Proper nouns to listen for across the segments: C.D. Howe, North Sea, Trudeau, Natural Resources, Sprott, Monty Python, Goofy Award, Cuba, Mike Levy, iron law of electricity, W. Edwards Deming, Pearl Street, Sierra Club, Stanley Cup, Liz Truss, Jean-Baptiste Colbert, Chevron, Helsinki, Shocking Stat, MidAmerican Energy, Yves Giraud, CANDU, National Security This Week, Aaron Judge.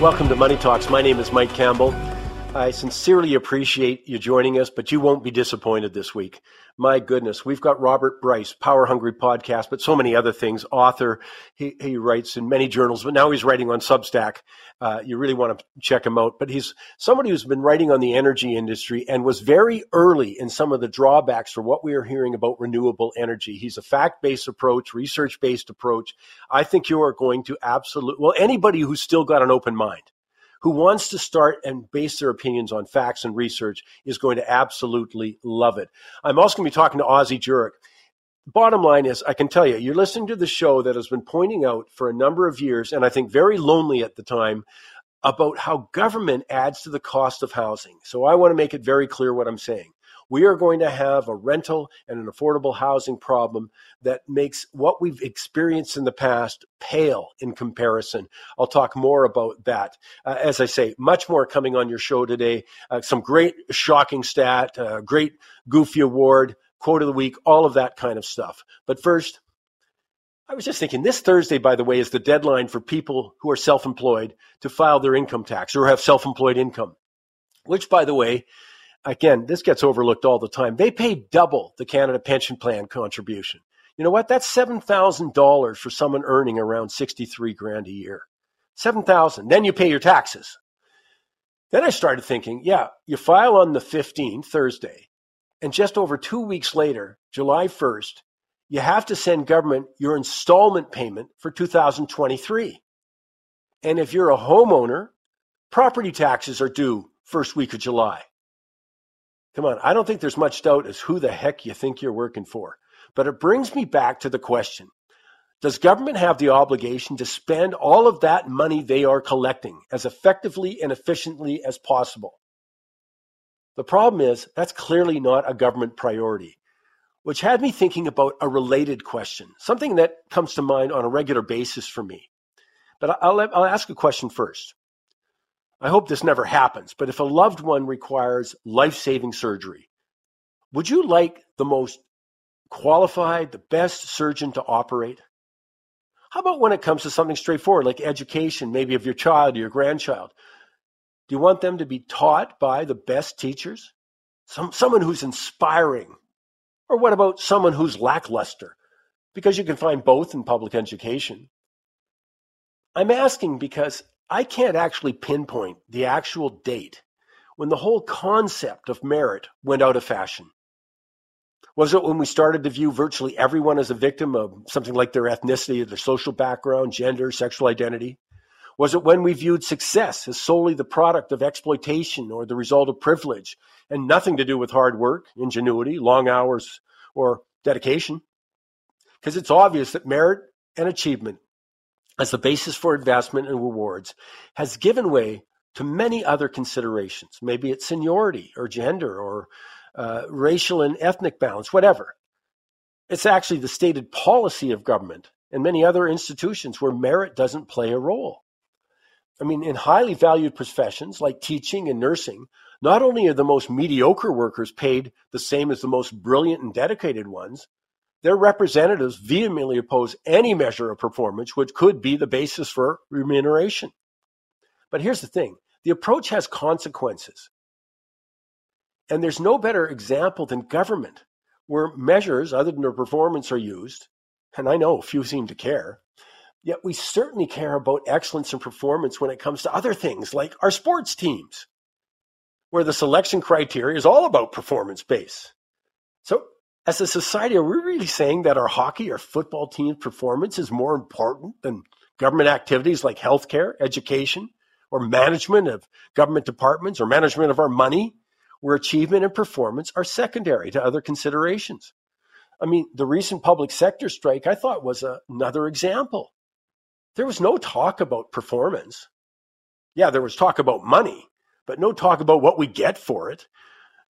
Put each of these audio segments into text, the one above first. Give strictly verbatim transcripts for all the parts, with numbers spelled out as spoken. Welcome to Money Talks. My name is Mike Campbell. I sincerely appreciate you joining us, but you won't be disappointed this week. My goodness, we've got Robert Bryce, Power Hungry Podcast, but so many other things, author. He, he writes in many journals, but now he's writing on Substack. Uh, you really want to check him out. But he's somebody who's been writing on the energy industry and was very early in some of the drawbacks for what we are hearing about renewable energy. He's a fact-based approach, research-based approach. I think you are going to absolutely, well, anybody who's still got an open mind, who wants to start and base their opinions on facts and research, is going to absolutely love it. I'm also going to be talking to Ozzy Jurek. Bottom line is, I can tell you, you're listening to the show that has been pointing out for a number of years, and I think very lonely at the time, about how government adds to the cost of housing. So I want to make it very clear what I'm saying. We are going to have a rental and an affordable housing problem that makes what we've experienced in the past pale in comparison. I'll talk more about that. Uh, as I say, much more coming on your show today. Uh, some great shocking stat, uh, great goofy award, quote of the week, all of that kind of stuff. But first, I was just thinking, this Thursday, by the way, is the deadline for people who are self-employed to file their income tax or have self-employed income, which, by the way, again, this gets overlooked all the time. They pay double the Canada Pension Plan contribution. You know what? That's seven thousand dollars for someone earning around sixty-three grand a year. seven thousand. Then you pay your taxes. Then I started thinking, yeah, you file on the fifteenth, Thursday, and just over two weeks later, July first, you have to send government your installment payment for two thousand twenty-three. And if you're a homeowner, property taxes are due first week of July. Come on, I don't think there's much doubt as who the heck you think you're working for. But it brings me back to the question, does government have the obligation to spend all of that money they are collecting as effectively and efficiently as possible? The problem is, that's clearly not a government priority, which had me thinking about a related question, something that comes to mind on a regular basis for me. But I'll, I'll ask a question first. I hope this never happens, but if a loved one requires life-saving surgery, would you like the most qualified, the best surgeon to operate? How about when it comes to something straightforward, like education, maybe of your child or your grandchild? Do you want them to be taught by the best teachers? Some, someone who's inspiring? Or what about someone who's lackluster? Because you can find both in public education. I'm asking because I can't actually pinpoint the actual date when the whole concept of merit went out of fashion. Was it when we started to view virtually everyone as a victim of something like their ethnicity, their social background, gender, sexual identity? Was it when we viewed success as solely the product of exploitation or the result of privilege and nothing to do with hard work, ingenuity, long hours, or dedication? Because it's obvious that merit and achievement as the basis for investment and rewards has given way to many other considerations. Maybe it's seniority or gender or uh, racial and ethnic balance, whatever. It's actually the stated policy of government and many other institutions where merit doesn't play a role. I mean, in highly valued professions like teaching and nursing, not only are the most mediocre workers paid the same as the most brilliant and dedicated ones, their representatives vehemently oppose any measure of performance which could be the basis for remuneration. But here's the thing. The approach has consequences. And there's no better example than government, where measures other than their performance are used. And I know few seem to care. Yet we certainly care about excellence and performance when it comes to other things like our sports teams, where the selection criteria is all about performance base. So, as a society, are we really saying that our hockey or football team's performance is more important than government activities like healthcare, education, or management of government departments or management of our money, where achievement and performance are secondary to other considerations? I mean, the recent public sector strike, I thought, was a, another example. There was no talk about performance. Yeah, there was talk about money, but no talk about what we get for it.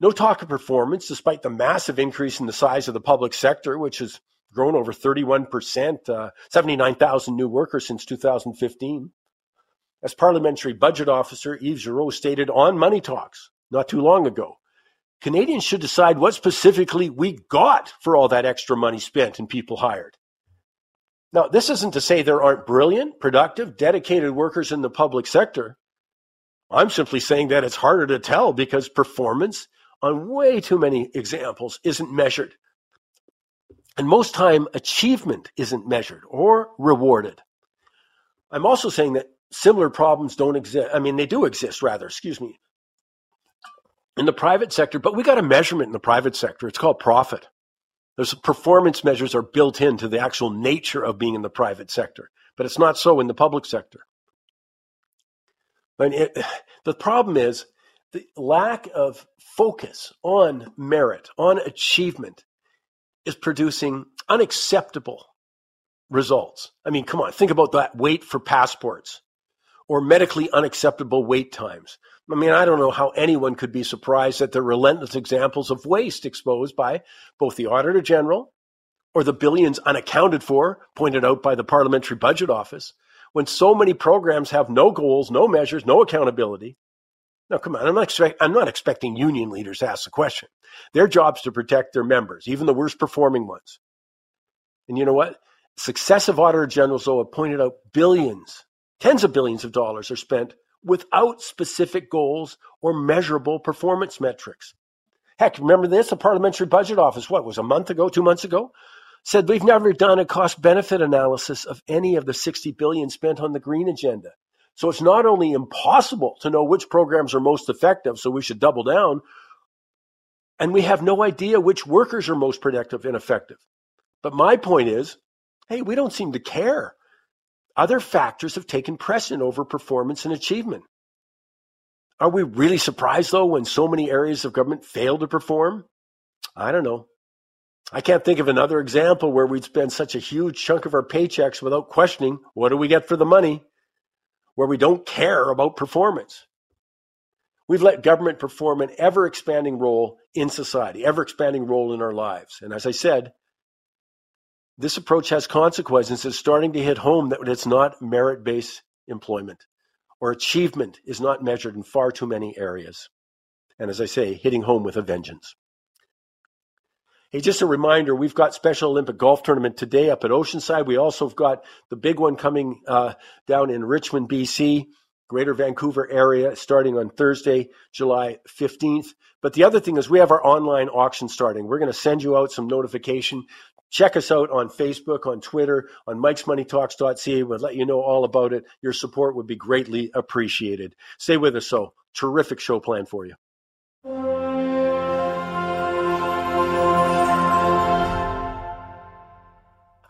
No talk of performance, despite the massive increase in the size of the public sector, which has grown over thirty-one percent, uh, seventy-nine thousand new workers since two thousand fifteen. As Parliamentary Budget Officer Yves Giraud stated on Money Talks not too long ago, Canadians should decide what specifically we got for all that extra money spent and people hired. Now, this isn't to say there aren't brilliant, productive, dedicated workers in the public sector. I'm simply saying that it's harder to tell because performance on way too many examples isn't measured. And most time, achievement isn't measured or rewarded. I'm also saying that similar problems don't exist. I mean, they do exist, rather, excuse me, in the private sector, but we got a measurement in the private sector. It's called profit. There's performance measures are built into the actual nature of being in the private sector, but it's not so in the public sector. I mean, it, the problem is the lack of focus on merit, on achievement, is producing unacceptable results. I mean, come on, think about that wait for passports or medically unacceptable wait times. I mean, I don't know how anyone could be surprised at the relentless examples of waste exposed by both the Auditor General or the billions unaccounted for pointed out by the Parliamentary Budget Office when so many programs have no goals, no measures, no accountability. Now, come on, I'm not, expect- I'm not expecting union leaders to ask the question. Their job is to protect their members, even the worst performing ones. And you know what? Successive Auditor Generals, though, have pointed out billions, tens of billions of dollars are spent without specific goals or measurable performance metrics. Heck, remember this? The Parliamentary Budget Office, what was a month ago, two months ago, said we've never done a cost-benefit analysis of any of the sixty billion dollars spent on the green agenda. So it's not only impossible to know which programs are most effective, so we should double down, and we have no idea which workers are most productive and effective. But my point is, hey, we don't seem to care. Other factors have taken precedent over performance and achievement. Are we really surprised, though, when so many areas of government fail to perform? I don't know. I can't think of another example where we'd spend such a huge chunk of our paychecks without questioning, what do we get for the money, where we don't care about performance. We've let government perform an ever-expanding role in society, ever-expanding role in our lives. And as I said, this approach has consequences. It's starting to hit home that it's not merit-based employment or achievement is not measured in far too many areas. And as I say, hitting home with a vengeance. Hey, just a reminder, we've got Special Olympic Golf Tournament today up at Oceanside. We also have got the big one coming uh, down in Richmond, B C, Greater Vancouver area, starting on Thursday, July fifteenth. But the other thing is we have our online auction starting. We're going to send you out some notification. Check us out on Facebook, on Twitter, on mikes money talks dot c a. We'll let you know all about it. Your support would be greatly appreciated. Stay with us, so terrific show planned for you.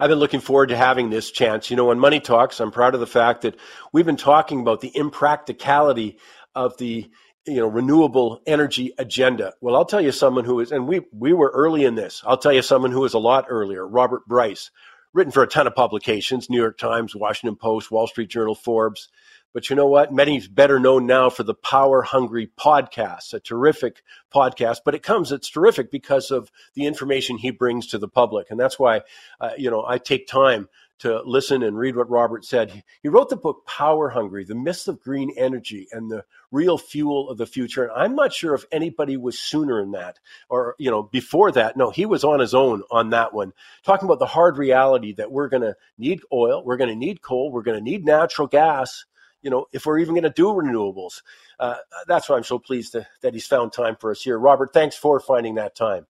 I've been looking forward to having this chance. You know, on Money Talks, I'm proud of the fact that we've been talking about the impracticality of the you know, renewable energy agenda. Well, I'll tell you someone who is, and we we were early in this. I'll tell you someone who is a lot earlier, Robert Bryce, written for a ton of publications, New York Times, Washington Post, Wall Street Journal, Forbes. But you know what? Many's better known now for the Power Hungry Podcast, a terrific podcast, but it comes, it's terrific because of the information he brings to the public. And that's why, uh, you know, I take time to listen and read what Robert said. He wrote the book Power Hungry, The Myths of Green Energy and the Real Fuel of the Future. And I'm not sure if anybody was sooner in that or, you know, before that. No, he was on his own on that one, talking about the hard reality that we're going to need oil, we're going to need coal, we're going to need natural gas, you know, if we're even going to do renewables. Uh, that's why I'm so pleased to, that he's found time for us here. Robert, thanks for finding that time.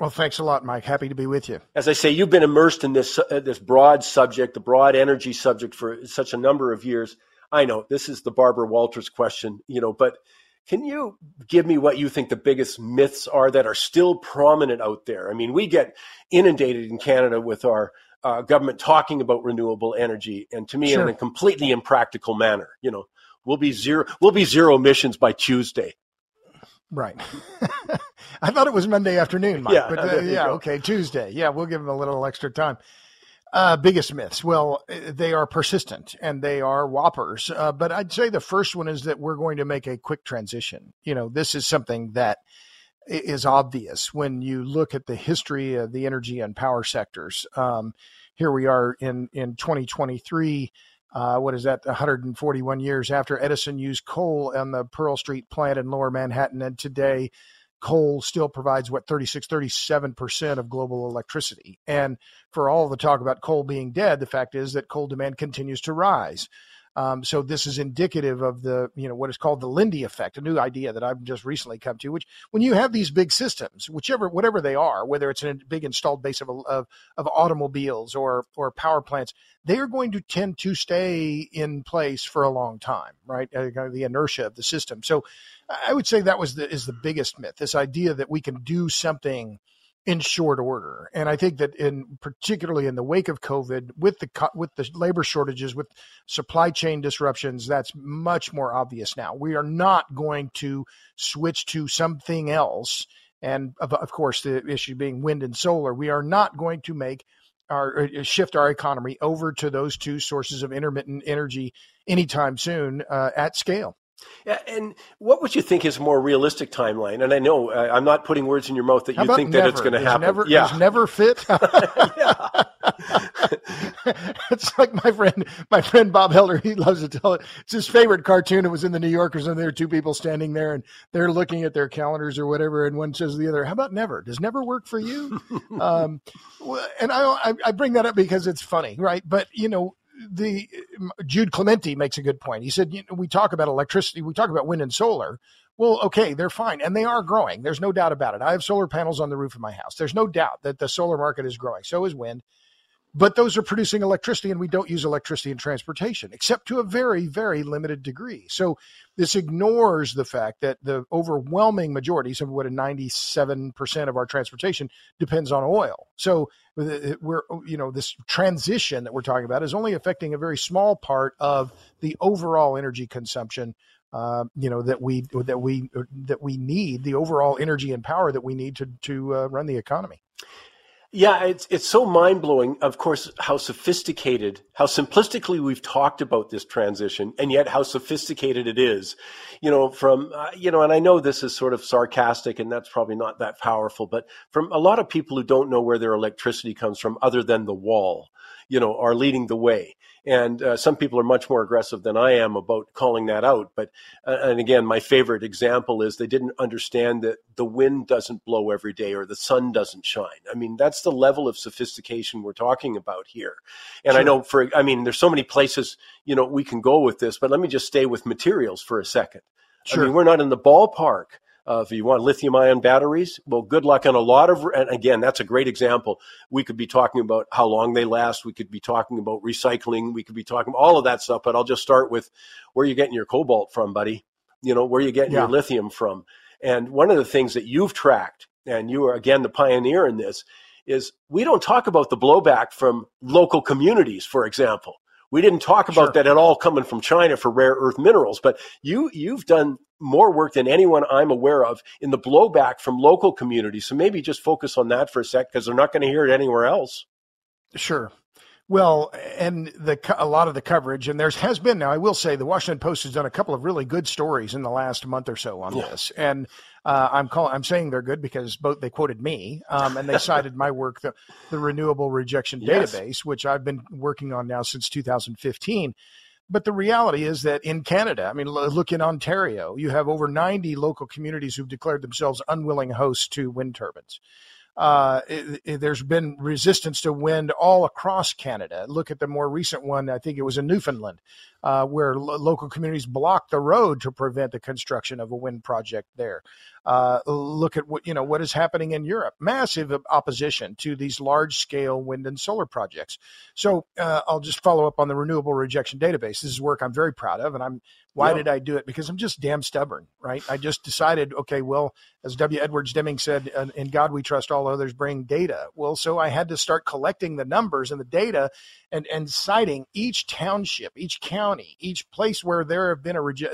Well, thanks a lot, Mike. Happy to be with you. As I say, you've been immersed in this uh, this broad subject, the broad energy subject for such a number of years. I know this is the Barbara Walters question, you know, but can you give me what you think the biggest myths are that are still prominent out there? I mean, we get inundated in Canada with our uh, government talking about renewable energy, and to me, sure, in a completely impractical manner. You know, we'll be zero, we'll be zero emissions by Tuesday. Right. I thought it was Monday afternoon, Mike. Yeah, but uh, yeah, okay, Tuesday. Yeah, we'll give them a little extra time. Uh, biggest myths. Well, they are persistent and they are whoppers. Uh, but I'd say the first one is that we're going to make a quick transition. You know, this is something that is obvious when you look at the history of the energy and power sectors. Um, here we are in, in twenty twenty-three. Uh, what is that, one hundred forty-one years after Edison used coal on the Pearl Street plant in Lower Manhattan. And today, coal still provides, what, thirty-six, thirty-seven percent of global electricity. And for all the talk about coal being dead, the fact is that coal demand continues to rise. Um, so this is indicative of the, you know, what is called the Lindy effect, a new idea that I've just recently come to, which when you have these big systems, whichever, whatever they are, whether it's a big installed base of, of, of automobiles or, or power plants, they are going to tend to stay in place for a long time, right? The inertia of the system. So I would say that was the, is the biggest myth, this idea that we can do something in short order. And I think that in particularly in the wake of COVID, with the with the labor shortages, with supply chain disruptions, that's much more obvious now. We are not going to switch to something else. And of, of course, the issue being wind and solar, we are not going to make our shift our economy over to those two sources of intermittent energy anytime soon uh, at scale. Yeah, and what would you think is a more realistic timeline? And I know uh, I'm not putting words in your mouth that you think never? that it's going to happen. Never, yeah, is never fit. It's like my friend, my friend Bob Helder. He loves to tell it. It's his favorite cartoon. It was in the New Yorkers, and there were two people standing there, and they're looking at their calendars or whatever, and one says to the other, "How about never? Does never work for you?" um, and I, I bring that up because it's funny, right? But you know. The Jude Clemente makes a good point. He said, you know, we talk about electricity, we talk about wind and solar. Well, okay, they're fine. And they are growing. There's no doubt about it. I have solar panels on the roof of my house. There's no doubt that the solar market is growing. So is wind. But those are producing electricity, and we don't use electricity in transportation, except to a very, very limited degree. So this ignores the fact that the overwhelming majority, some of what, ninety-seven percent of our transportation depends on oil. So we're, you know, this transition that we're talking about is only affecting a very small part of the overall energy consumption. Uh, you know, that we that we that we need the overall energy and power that we need to to uh, run the economy. Yeah, it's it's so mind-blowing, of course, how sophisticated, how simplistically we've talked about this transition, and yet how sophisticated it is, you know, from, uh, you know, and I know this is sort of sarcastic, and that's probably not that powerful, but from a lot of people who don't know where their electricity comes from other than the wall, you know, are leading the way. And uh, some people are much more aggressive than I am about calling that out. But, uh, and again, my favorite example is they didn't understand that the wind doesn't blow every day or the sun doesn't shine. I mean, that's the level of sophistication we're talking about here. And sure. I know for, I mean, there's so many places, you know, we can go with this, but let me just stay with materials for a second. Sure. I mean, we're not in the ballpark. Uh, if you want lithium-ion batteries, well, good luck on a lot of, and again, that's a great example. We could be talking about how long they last. We could be talking about recycling. We could be talking all of that stuff, but I'll just start with where you're getting your cobalt from, buddy. You know, where you're getting yeah. your lithium from. And one of the things that you've tracked, and you are, again, the pioneer in this, is we don't talk about the blowback from local communities, for example. We didn't talk about sure. that at all coming from China for rare earth minerals, but you, you've done more work than anyone I'm aware of in the blowback from local communities. So maybe just focus on that for a sec, because they're not going to hear it anywhere else. Sure. Well, and the a lot of the coverage, and there has been now, I will say, the Washington Post has done a couple of really good stories in the last month or so on yeah. this. And uh, I'm calling, I'm saying they're good because both they quoted me um, and they cited my work, the, the Renewable Rejection yes. Database, which I've been working on now since two thousand fifteen. But the reality is that in Canada, I mean, look in Ontario, you have over ninety local communities who've declared themselves unwilling hosts to wind turbines. Uh, it, it, there's been resistance to wind all across Canada. Look at the more recent one. I think it was in Newfoundland, uh, where lo- local communities blocked the road to prevent the construction of a wind project there. Uh, look at what, you know, what is happening in Europe, massive opposition to these large scale wind and solar projects. So, uh, I'll just follow up on the Renewable Rejection Database. This is work I'm very proud of. And I'm, why yeah. did I do it? Because I'm just damn stubborn, right? I just decided, okay, well, as W. Edwards Deming said, in God we trust, all others bring data. Well, so I had to start collecting the numbers and the data and, and citing each township, each county, each place where there have been a rege-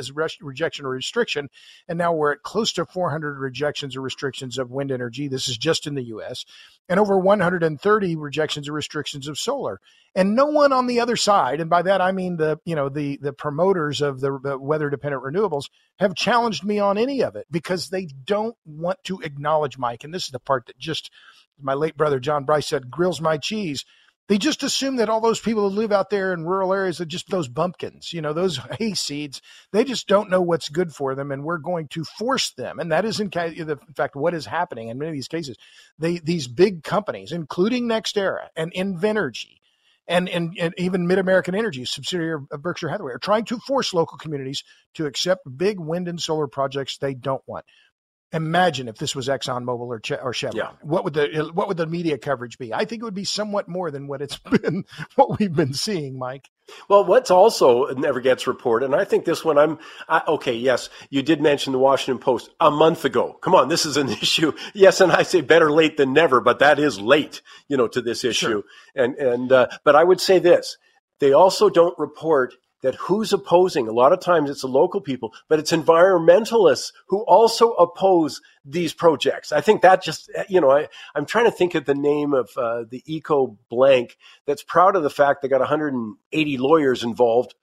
rejection or restriction. And now we're at close to four hundred rejections or restrictions of wind energy. This is just in the U S, and over one hundred thirty rejections or restrictions of solar, and no one on the other side. And by that, I mean the, you know, the, the promoters of the, the weather dependent renewables have challenged me on any of it because they don't want to acknowledge, Mike. And this is the part that just my late brother, John Bryce, said grills my cheese. They just assume that all those people who live out there in rural areas are just those bumpkins, you know, those hay seeds. They just don't know what's good for them, and we're going to force them. And that is, in fact, what is happening in many of these cases. They, these big companies, including NextEra and Invenergy, And, and and even MidAmerican Energy, subsidiary of Berkshire Hathaway, are trying to force local communities to accept big wind and solar projects they don't want. Imagine if this was ExxonMobil or, che- or Chevron. Yeah. What would the what would the media coverage be? I think it would be somewhat more than what it's been, what we've been seeing, Mike. Well, what's also never gets reported, and I think this one, I'm I, okay. Yes, you did mention the Washington Post a month ago. Come on, this is an issue. Yes, and I say better late than never, but that is late, you know, to this issue. Sure. And and uh, but I would say this: they also don't report that who's opposing. A lot of times it's the local people, but it's environmentalists who also oppose these projects. I think that just, you know, I, I'm trying to think of the name of uh, the eco blank that's proud of the fact they got one hundred eighty lawyers involved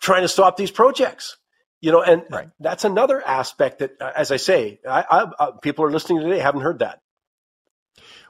trying to stop these projects. You know, and right. That's another aspect that, as I say, I, I, I, people are listening today, haven't heard that.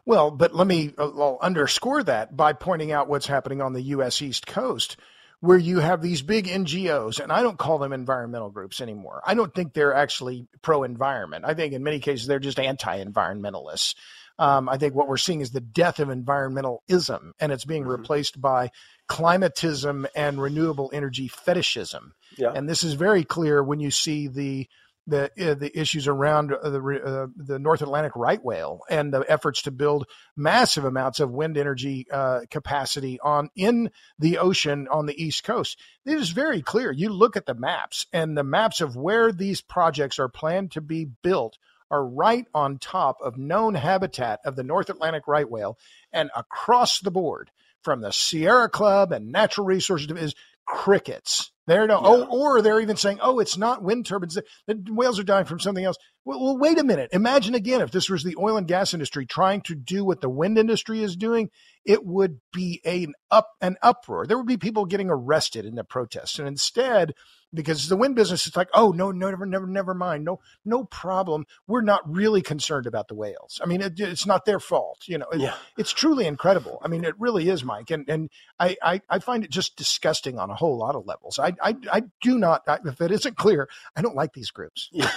Well, but let me I'll underscore that by pointing out what's happening on the U S East Coast, where you have these big N G Os, and I don't call them environmental groups anymore. I don't think they're actually pro-environment. I think in many cases, they're just anti-environmentalists. Um, I think what we're seeing is the death of environmentalism, and it's being mm-hmm. replaced by climatism and renewable energy fetishism. Yeah. And this is very clear when you see the the uh, the issues around the uh, the North Atlantic right whale and the efforts to build massive amounts of wind energy uh, capacity on in the ocean on the East Coast. It is very clear. You look at the maps, and the maps of where these projects are planned to be built are right on top of known habitat of the North Atlantic right whale, and across the board from the Sierra Club and Natural Resources is crickets. They're no, yeah. oh, or they're even saying, oh, it's not wind turbines. The whales are dying from something else. Well, well, wait a minute. Imagine again, if this was the oil and gas industry trying to do what the wind industry is doing, it would be an up an uproar. There would be people getting arrested in the protests. And instead, because the wind business is like, oh, no, no, never, never, never mind. No, no problem. We're not really concerned about the whales. I mean, it, it's not their fault. You know, yeah. it, it's truly incredible. I mean, it really is, Mike. And and I, I, I find it just disgusting on a whole lot of levels. I I, I do not, I, if it isn't clear, I don't like these groups. Yeah.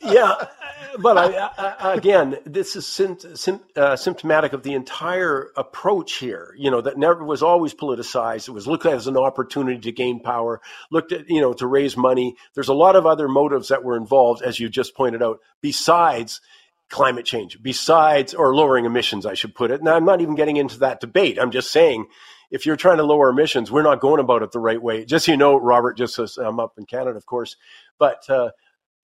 yeah. But I, I, again, this is sim, sim, uh, symptomatic of the entire approach here, you know, that never was always politicized. It was looked at as an opportunity to gain power, looked at, you know, to raise money. There's a lot of other motives that were involved, as you just pointed out, besides climate change, besides or lowering emissions, I should put it. And I'm not even getting into that debate. I'm just saying, if you're trying to lower emissions, we're not going about it the right way. Just so you know, Robert, just as I'm up in Canada, of course, but uh,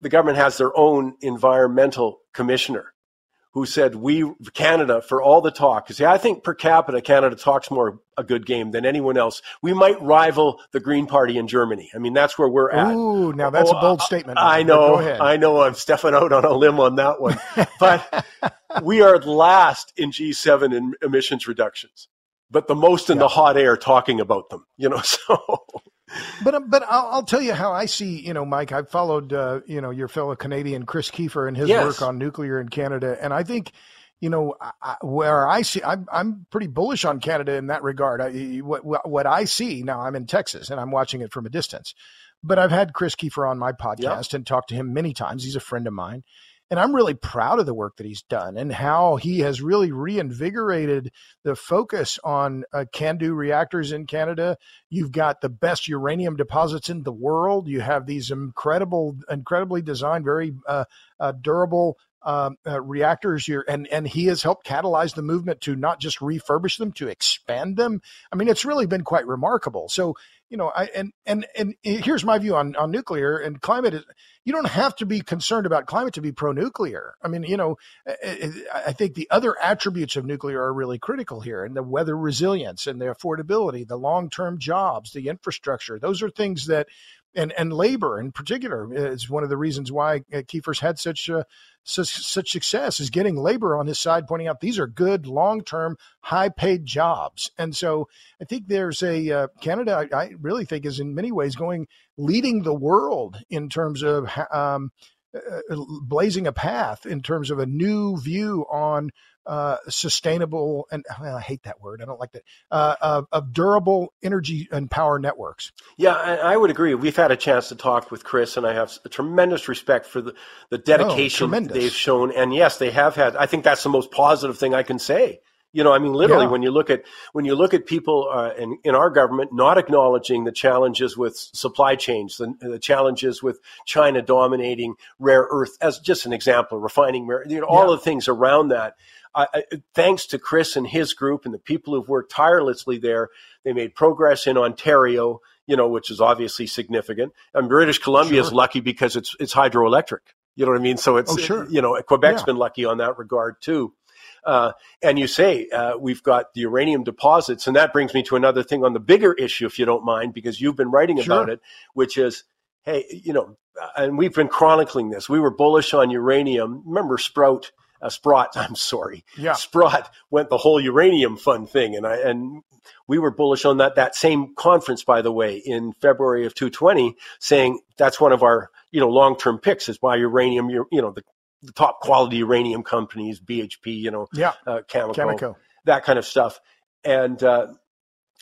the government has their own environmental commissioner who said, we, Canada, for all the talk, because I think per capita, Canada talks more a good game than anyone else. We might rival the Green Party in Germany. I mean, that's where we're at. Ooh, now that's oh, a bold I, statement. I know, I know I'm stepping out on a limb on that one. But we are last in G seven in emissions reductions, but the most in yeah. the hot air talking about them, you know, so... But but I'll, I'll tell you how I see, you know, Mike, I've followed, uh, you know, your fellow Canadian, Chris Kiefer, and his yes. work on nuclear in Canada. And I think, you know, I, where I see, I'm, I'm pretty bullish on Canada in that regard. I, what, what I see now, I'm in Texas and I'm watching it from a distance, but I've had Chris Kiefer on my podcast yep. and talked to him many times. He's a friend of mine. And I'm really proud of the work that he's done and how he has really reinvigorated the focus on uh, CANDU reactors in Canada. You've got the best uranium deposits in the world. You have these incredible, incredibly designed, very uh, uh, durable um, uh, reactors here. And, and he has helped catalyze the movement to not just refurbish them, to expand them. I mean, it's really been quite remarkable. So, you know, I, and, and, and here's my view on, on nuclear and climate. Is, you don't have to be concerned about climate to be pro-nuclear. I mean, you know, I, I think the other attributes of nuclear are really critical here, and the weather resilience and the affordability, the long-term jobs, the infrastructure. Those are things that, and, and labor in particular is one of the reasons why Kiefer's had such a, such, such success, is getting labor on his side, pointing out these are good, long-term, high-paid jobs. And so I think there's a uh, Canada, I, I really think, is in many ways going leading the world in terms of um, uh, blazing a path in terms of a new view on uh, sustainable, and well, I hate that word. I don't like that, uh, of, of durable energy and power networks. Yeah, I, I would agree. We've had a chance to talk with Chris, and I have a tremendous respect for the, the dedication oh, they've shown. And yes, they have had, I think that's the most positive thing I can say. You know, I mean, literally, yeah. when you look at when you look at people uh, in, in our government not acknowledging the challenges with supply chains, the, the challenges with China dominating rare earth, as just an example, refining, rare, you know, all yeah. the things around that. I, I, thanks to Chris and his group and the people who've worked tirelessly there, they made progress in Ontario, you know, which is obviously significant. And British Columbia sure. is lucky because it's it's hydroelectric. You know what I mean? So it's, oh, sure. you know, Quebec's yeah. been lucky on that regard, too. Uh, and you say uh, we've got the uranium deposits. And that brings me to another thing on the bigger issue, if you don't mind, because you've been writing sure. about it, which is, hey, you know, and we've been chronicling this. We were bullish on uranium. Remember Sprout, uh, Sprott, I'm sorry. Yeah. Sprott went the whole uranium fund thing. And I, and we were bullish on that, that same conference, by the way, in February of twenty twenty, saying that's one of our, you know, long-term picks is buy uranium, you, you know, the the top quality uranium companies, B H P, you know, yeah. uh, Cameco, Cameco, that kind of stuff. And uh,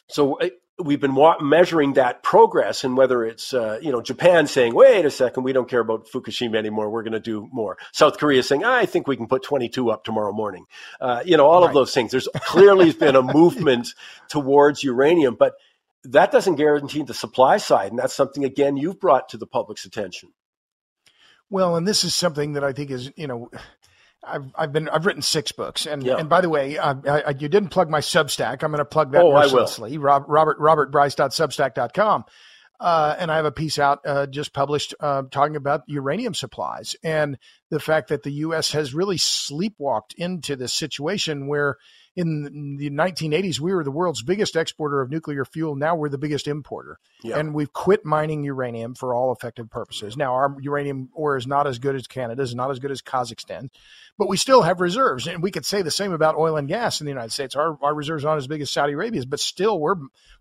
so it, we've been wa- measuring that progress, and whether it's, uh, you know, Japan saying, wait a second, we don't care about Fukushima anymore. We're going to do more. South Korea saying, I think we can put twenty-two up tomorrow morning. Uh, you know, all right. of those things. There's clearly been a movement towards uranium, but that doesn't guarantee the supply side. And that's something, again, you've brought to the public's attention. Well, and this is something that I think is, you know, I've I've been I've written six books, and yeah. and by the way, I, I, you didn't plug my Substack. I'm going to plug that. Oh, mercilessly. I will. Rob, Robert Robert Bryce dot substack dot com, uh, and I have a piece out uh, just published uh, talking about uranium supplies and the fact that the U S has really sleepwalked into this situation where in the nineteen eighties we were the world's biggest exporter of nuclear fuel. Now we're the biggest importer, yeah. and we've quit mining uranium for all effective purposes. Now our uranium ore is not as good as Canada's, not as good as Kazakhstan, but we still have reserves, and we could say the same about oil and gas in the United States. Our our reserves aren't as big as Saudi Arabia's, but still we're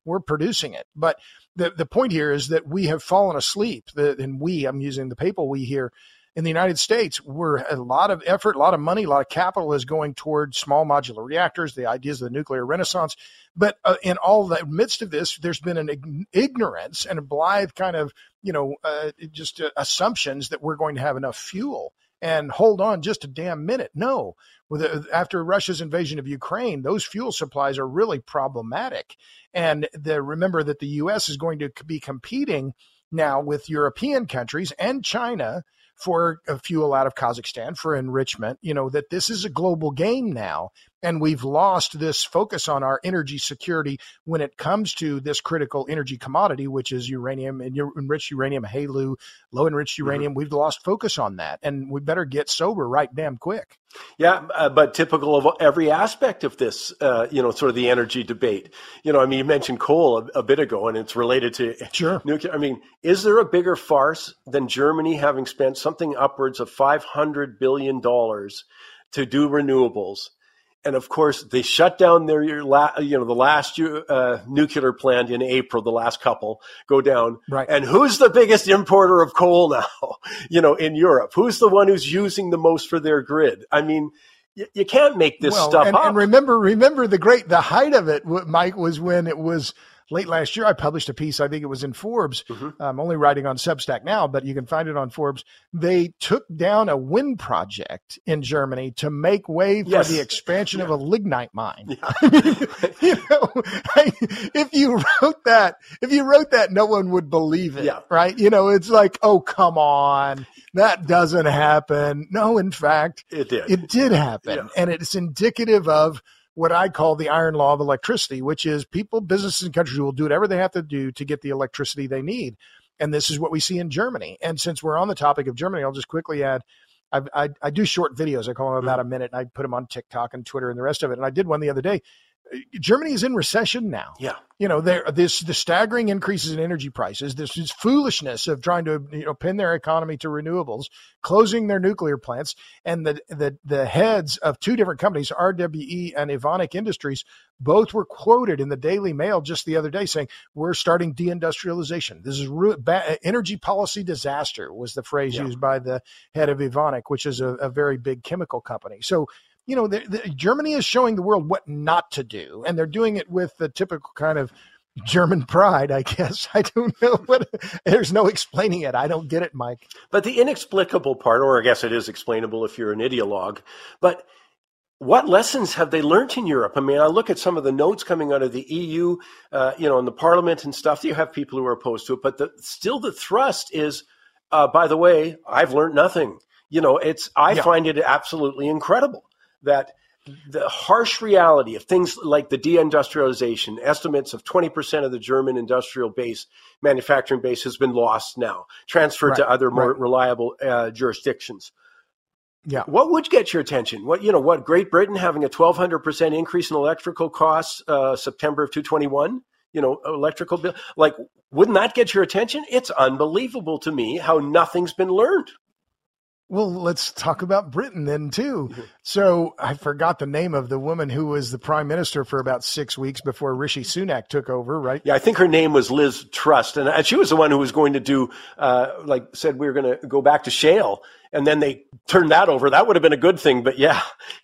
we're producing it. But the the point here is that we have fallen asleep. The, and we, I'm using the papal we here. In the United States, we're a lot of effort, a lot of money, a lot of capital is going toward small modular reactors, the ideas of the nuclear renaissance. But uh, in all the midst of this, there's been an ignorance and a blithe kind of, you know, uh, just uh, assumptions that we're going to have enough fuel. And hold on just a damn minute. No, With, uh, after Russia's invasion of Ukraine, those fuel supplies are really problematic. And the, remember that the U S is going to be competing now with European countries and China for fuel out of Kazakhstan, for enrichment, you know, that this is a global game now. And we've lost this focus on our energy security when it comes to this critical energy commodity, which is uranium and enriched uranium, HALEU, low enriched uranium. Mm-hmm. We've lost focus on that. And we better get sober right damn quick. Yeah, uh, but typical of every aspect of this, uh, you know, sort of the energy debate. You know, I mean, you mentioned coal a, a bit ago, and it's related to sure. nuclear. I mean, is there a bigger farce than Germany having spent something upwards of five hundred billion dollars to do renewables? And of course, they shut down their, you know, the last uh, nuclear plant in April. The last couple go down, right? And who's the biggest importer of coal now? You know, in Europe, who's the one who's using the most for their grid? I mean, y- you can't make this well, stuff and, up. And remember, remember the great, the height of it, Mike, was when it was late last year. I published a piece. I think it was in Forbes. Mm-hmm. I'm only writing on Substack now, but you can find it on Forbes. They took down a wind project in Germany to make way for yes. the expansion yeah. of a lignite mine. Yeah. I mean, you know, I, if you wrote that, if you wrote that, no one would believe it, yeah. right? You know, it's like, oh, come on, that doesn't happen. No, in fact, it did. It did happen, yeah. and it's indicative of what I call the iron law of electricity, which is people, businesses, and countries will do whatever they have to do to get the electricity they need. And this is what we see in Germany. And since we're on the topic of Germany, I'll just quickly add, I've, I, I do short videos. I call them about a minute, and I put them on TikTok and Twitter and the rest of it. And I did one the other day Germany is in recession now. Yeah. You know, there this the staggering increases in energy prices, this is foolishness of trying to you know pin their economy to renewables, closing their nuclear plants, and the the the heads of two different companies, R W E and Evonik Industries, both were quoted in the Daily Mail just the other day saying, we're starting deindustrialization. This is ru- ba- energy policy disaster was the phrase yeah. used by the head of Evonik, which is a, a very big chemical company. So You know, the, the, Germany is showing the world what not to do, and they're doing it with the typical kind of German pride, I guess. I don't know. What, there's no explaining it. I don't get it, Mike. But the inexplicable part, or I guess it is explainable if you're an ideologue, but what lessons have they learned in Europe? I mean, I look at some of the notes coming out of the E U, uh, you know, in the parliament and stuff. You have people who are opposed to it, but the, still the thrust is, uh, by the way, I've learned nothing. You know, it's I yeah. find it absolutely incredible that the harsh reality of things like the deindustrialization, estimates of twenty percent of the German industrial base, manufacturing base has been lost now, transferred right, to other more right. reliable uh, jurisdictions. Yeah. What would get your attention? What, you know, what Great Britain having a twelve hundred percent increase in electrical costs, uh, September of two twenty-one, you know, electrical bill, like, wouldn't that get your attention? It's unbelievable to me how nothing's been learned. Well, let's talk about Britain then, too. Mm-hmm. So I forgot the name of the woman who was the prime minister for about six weeks before Rishi Sunak took over, right? Yeah, I think her name was Liz Truss. And she was the one who was going to do, uh, like said, we were going to go back to shale. And then they turned that over. That would have been a good thing. But yeah,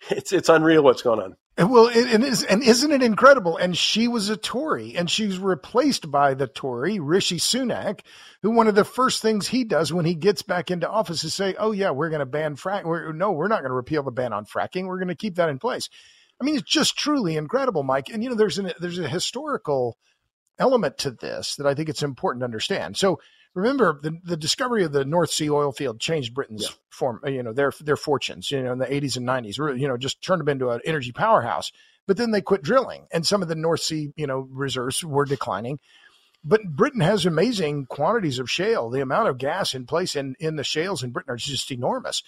it's it's unreal what's going on. Well, it is, and isn't it incredible? And she was a Tory, and she's replaced by the Tory, Rishi Sunak, who one of the first things he does when he gets back into office is say, oh, yeah, we're going to ban fracking. No, we're not going to repeal the ban on fracking. We're going to keep that in place. I mean, it's just truly incredible, Mike. And, you know, there's an, there's a historical element to this that I think it's important to understand. So remember, the, the discovery of the North Sea oil field changed Britain's yeah. form, you know, their their fortunes, you know, in the eighties and nineties, you know, just turned them into an energy powerhouse. But then they quit drilling, and some of the North Sea, you know, reserves were declining. But Britain has amazing quantities of shale. The amount of gas in place in, in the shales in Britain are just enormous.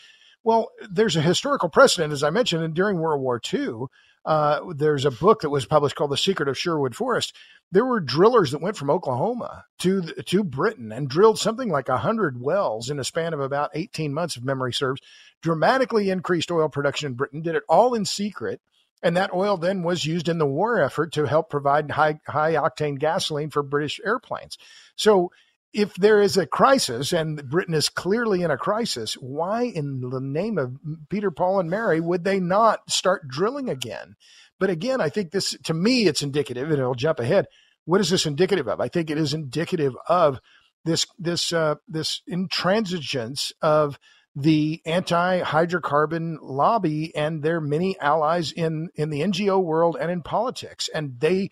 Well, there's a historical precedent, as I mentioned, and during World War Two, uh, there's a book that was published called The Secret of Sherwood Forest. There were drillers that went from Oklahoma to to Britain and drilled something like one hundred wells in a span of about eighteen months, if memory serves, dramatically increased oil production in Britain, did it all in secret. And that oil then was used in the war effort to help provide high, high octane gasoline for British airplanes. So if there is a crisis, and Britain is clearly in a crisis, why in the name of Peter, Paul, and Mary would they not start drilling again? But again, I think this, to me, it's indicative, and it'll jump ahead. What is this indicative of? I think it is indicative of this this uh, this intransigence of the anti-hydrocarbon lobby and their many allies in, in the N G O world and in politics. And they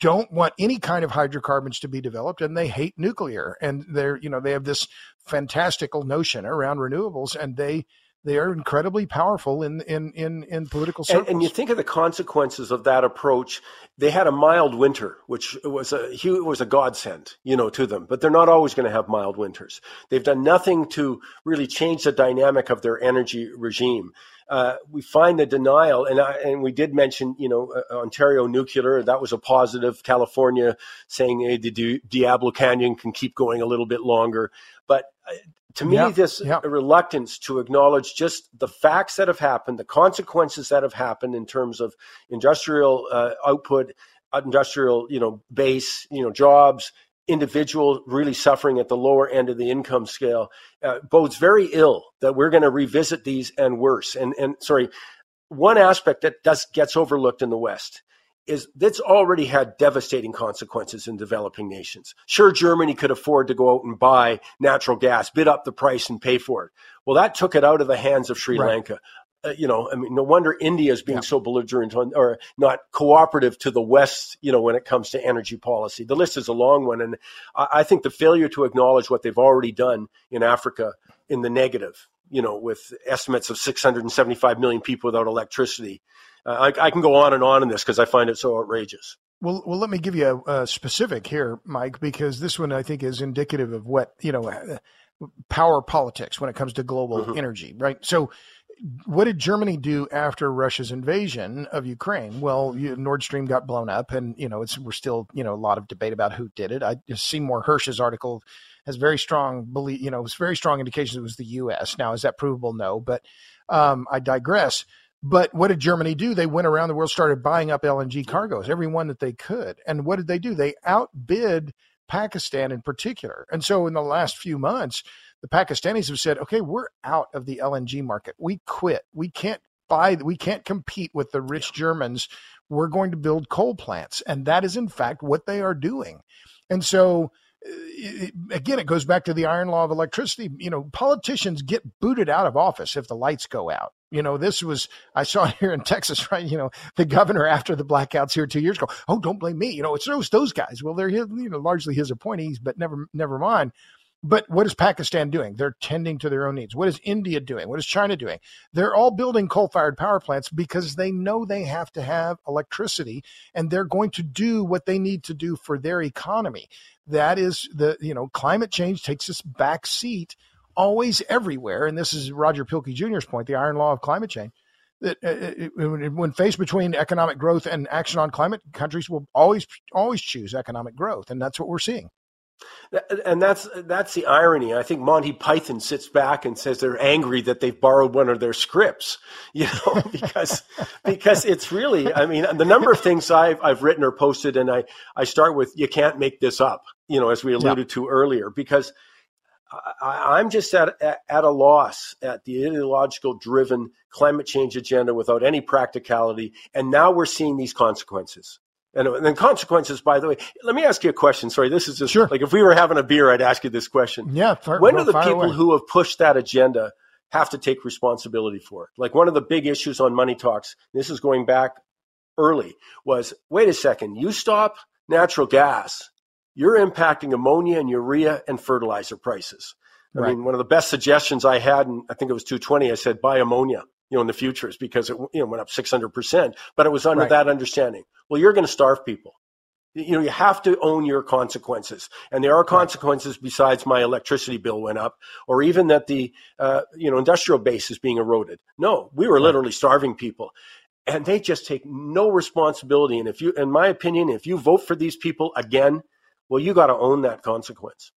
don't want any kind of hydrocarbons to be developed, and they hate nuclear. And they're, you know, they have this fantastical notion around renewables, and they they are incredibly powerful in in in, in political circles. And, and you think of the consequences of that approach. They had a mild winter, which was a it was a godsend, you know, to them. But they're not always going to have mild winters. They've done nothing to really change the dynamic of their energy regime. Uh, we find the denial, and I, and we did mention, you know, uh, Ontario nuclear. That was a positive. California saying hey, the Di- Diablo Canyon can keep going a little bit longer, but. Uh, To me, yeah, this yeah. reluctance to acknowledge just the facts that have happened, the consequences that have happened in terms of industrial uh, output, industrial, you know, base, you know, jobs, individual really suffering at the lower end of the income scale, uh, bodes very ill that we're going to revisit these and worse. And and sorry, one aspect that does gets overlooked in the West is that's already had devastating consequences in developing nations. Sure, Germany could afford to go out and buy natural gas, bid up the price and pay for it. Well, that took it out of the hands of Sri right. Lanka. Uh, you know, I mean, no wonder India is being yeah. so belligerent on, or not cooperative to the West, you know, when it comes to energy policy. The list is a long one. And I, I think the failure to acknowledge what they've already done in Africa in the negative, you know, with estimates of six hundred seventy-five million people without electricity. Uh, I, I can go on and on in this because I find it so outrageous. Well, well, let me give you a, a specific here, Mike, because this one I think is indicative of what, you know, uh, power politics when it comes to global mm-hmm. energy, right? So what did Germany do after Russia's invasion of Ukraine? Well, you, Nord Stream got blown up, and you know it's we're still you know a lot of debate about who did it. I Seymour Hersh's article has very strong belief, you know, it was very strong indications it was the U S. Now, is that provable? No, but um, I digress. But what did Germany do? They went around the world, started buying up L N G cargoes, every one that they could. And what did they do? They outbid Pakistan in particular. And so in the last few months, the Pakistanis have said, okay, we're out of the L N G market. We quit. We can't buy, we can't compete with the rich Germans. We're going to build coal plants. And that is, in fact, what they are doing. And so again, it goes back to the iron law of electricity. You know, politicians get booted out of office if the lights go out. You know, this was, I saw it here in Texas, right? You know, the governor after the blackouts here two years ago, oh, don't blame me. You know, it's those, those guys. Well, they're his, you know, largely his appointees, but never, never mind. But what is Pakistan doing? They're tending to their own needs. What is India doing? What is China doing? They're all building coal-fired power plants because they know they have to have electricity, and they're going to do what they need to do for their economy. That is the, you know, climate change takes us back seat always everywhere. And this is Roger Pilkey Junior's point, the iron law of climate change, that it, it, when faced between economic growth and action on climate, countries will always, always choose economic growth. And that's what we're seeing. And that's that's the irony. I think Monty Python sits back and says they're angry that they've borrowed one of their scripts, you know, because because it's really, I mean, the number of things I've I've written or posted, and I I start with, you can't make this up, you know, as we alluded yeah. to earlier, because I, I'm just at, at at a loss at the ideological driven climate change agenda without any practicality, and now we're seeing these consequences. And then consequences, by the way, let me ask you a question. Sorry, this is just sure. like if we were having a beer, I'd ask you this question. Yeah. Far, when do the people away. who have pushed that agenda have to take responsibility for it? Like one of the big issues on Money Talks, this is going back early, was, wait a second, you stop natural gas, you're impacting ammonia and urea and fertilizer prices. I right. mean, one of the best suggestions I had, and I think it was two twenty, I said, buy ammonia, you know, in the futures, because it you know went up six hundred percent, but it was under right. that understanding. Well, you're going to starve people. You know, you have to own your consequences, and there are consequences right. besides my electricity bill went up, or even that the uh, you know industrial base is being eroded. No, we were literally right. starving people, and they just take no responsibility. And if you, in my opinion, if you vote for these people again, well, you got to own that consequence.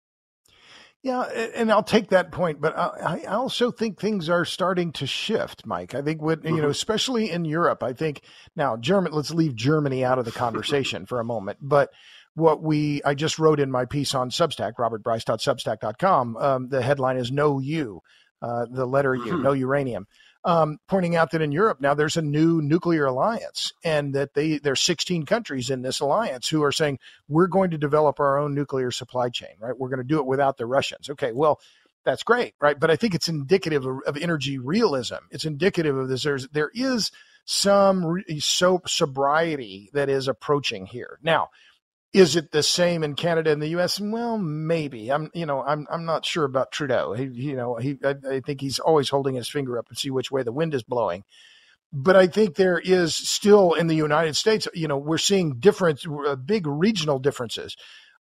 Yeah, and I'll take that point, but I, I also think things are starting to shift, Mike. I think what, you know, especially in Europe, I think now German, let's leave Germany out of the conversation for a moment. But what we, I just wrote in my piece on Substack, robert bryce dot substack dot com, um, the headline is No U, uh, the letter U, no uranium, um, pointing out that in Europe now there's a new nuclear alliance, and that they there's sixteen countries in this alliance who are saying, we're going to develop our own nuclear supply chain, right? We're going to do it without the Russians. Okay, well, that's great, right? But I think it's indicative of, of energy realism. It's indicative of this. There's, there is some re- so, sobriety that is approaching here. Now, is it the same in Canada and the U S? Well, maybe. I'm, you know, I'm, I'm not sure about Trudeau. He, you know, he, I, I think he's always holding his finger up and see which way the wind is blowing. But I think there is still in the United States, you know, we're seeing different, uh, big regional differences.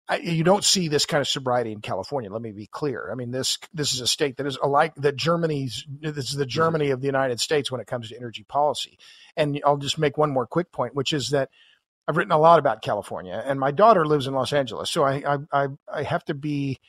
I, you don't see this kind of sobriety in California. Let me be clear. I mean, this, this is a state that is alike that Germany's, this is the Germany of the United States when it comes to energy policy. And I'll just make one more quick point, which is that I've written a lot about California, and my daughter lives in Los Angeles. So I, I, I have to be,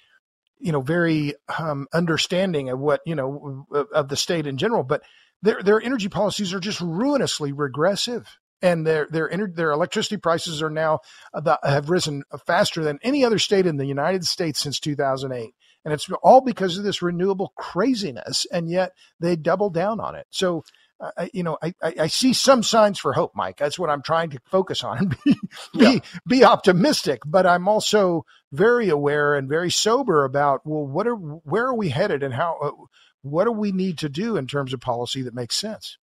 you know, very um, understanding of what, you know, of, of the state in general, but their, their energy policies are just ruinously regressive, and their, their, ener- their electricity prices are now, uh, have risen faster than any other state in the United States since two thousand eight. And it's all because of this renewable craziness. And yet they double down on it. So I, you know, I, I see some signs for hope, Mike. That's what I'm trying to focus on and be, yeah. be be optimistic. But I'm also very aware and very sober about, well, what are where are we headed, and how what do we need to do in terms of policy that makes sense?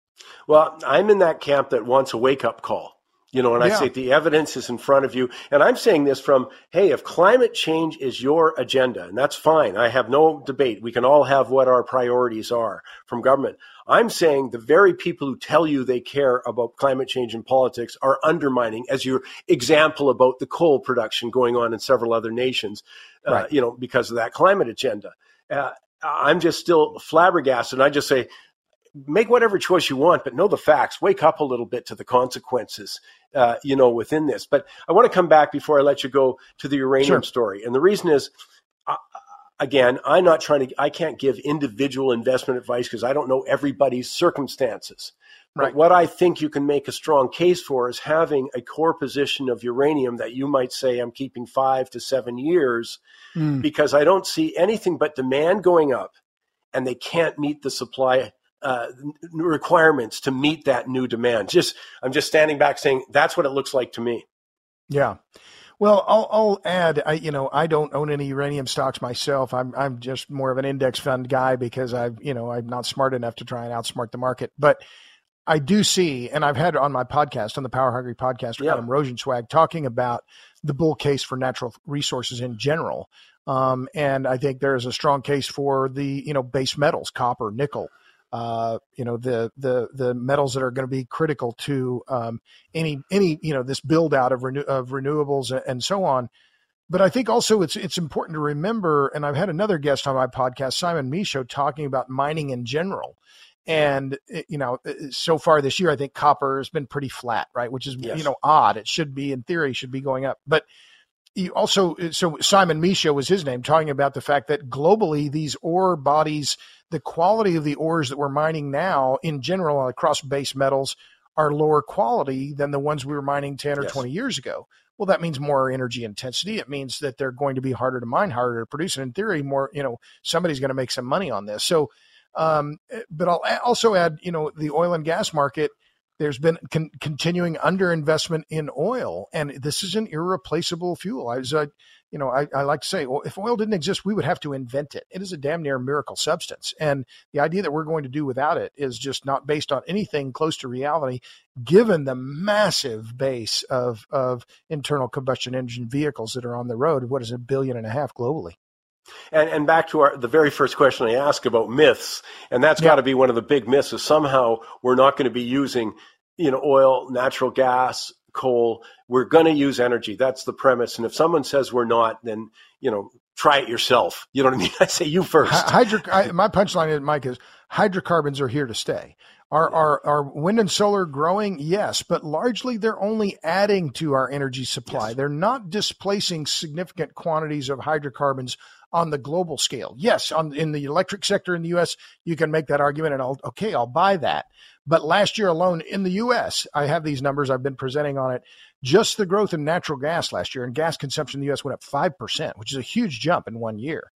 Well, I'm in that camp that wants a wake up call. You know, and I yeah. say the evidence is in front of you. And I'm saying this from, hey, if climate change is your agenda, and that's fine. I have no debate. We can all have what our priorities are from government. I'm saying the very people who tell you they care about climate change and politics are undermining, as your example about the coal production going on in several other nations, right. uh, you know, because of that climate agenda. Uh, I'm just still flabbergasted. And I just say, make whatever choice you want, but know the facts. Wake up a little bit to the consequences, uh, you know, within this. But I want to come back before I let you go to the uranium sure. story. And the reason is, I, again, I'm not trying to, I can't give individual investment advice because I don't know everybody's circumstances. Right. But what I think you can make a strong case for is having a core position of uranium that you might say I'm keeping five to seven years mm. because I don't see anything but demand going up and they can't meet the supply uh, requirements to meet that new demand. Just, I'm just standing back saying that's what it looks like to me. Yeah. Well, I'll, I'll add, I, you know, I don't own any uranium stocks myself. I'm, I'm just more of an index fund guy because I've, you know, I'm not smart enough to try and outsmart the market, but I do see, and I've had on my podcast, on the Power Hungry podcast, yeah. Adam Rosenzweig talking about the bull case for natural resources in general. Um, and I think there is a strong case for the, you know, base metals, copper, nickel, uh, you know, the, the, the metals that are going to be critical to um, any, any, you know, this build out of, renew- of renewables and so on. But I think also it's, it's important to remember, and I've had another guest on my podcast, Simon Michaud, talking about mining in general. And, you know, so far this year, I think copper has been pretty flat, right? Which is, yes. you know, odd. It should be, in theory, should be going up. But you also, so Simon Michaud was his name, talking about the fact that globally, these ore bodies, the quality of the ores that we're mining now in general across base metals are lower quality than the ones we were mining ten or yes. twenty years ago. Well, that means more energy intensity. It means that they're going to be harder to mine, harder to produce. And in theory, more, you know, somebody's going to make some money on this. So, Um, but I'll also add, you know, the oil and gas market, there's been con- continuing underinvestment in oil, and this is an irreplaceable fuel. I was, uh, you know, I, I like to say, well, if oil didn't exist, we would have to invent it. It is a damn near miracle substance. And the idea that we're going to do without it is just not based on anything close to reality, given the massive base of, of internal combustion engine vehicles that are on the road. What is a billion and a half globally? And, and back to our, the very first question I asked about myths, and that's yeah. got to be one of the big myths is somehow we're not going to be using, you know, oil, natural gas, coal. We're going to use energy. That's the premise. And if someone says we're not, then, you know, try it yourself. You know what I mean? I say you first. Hydro, I, my punchline, Mike, is hydrocarbons are here to stay. Are, are, are wind and solar growing? Yes, but largely they're only adding to our energy supply. Yes. They're not displacing significant quantities of hydrocarbons on the global scale. Yes, on, in the electric sector in the U S, you can make that argument, and I'll, okay, I'll buy that. But last year alone in the U S, I have these numbers I've been presenting on it, just the growth in natural gas last year, and gas consumption in the U S went up five percent, which is a huge jump in one year.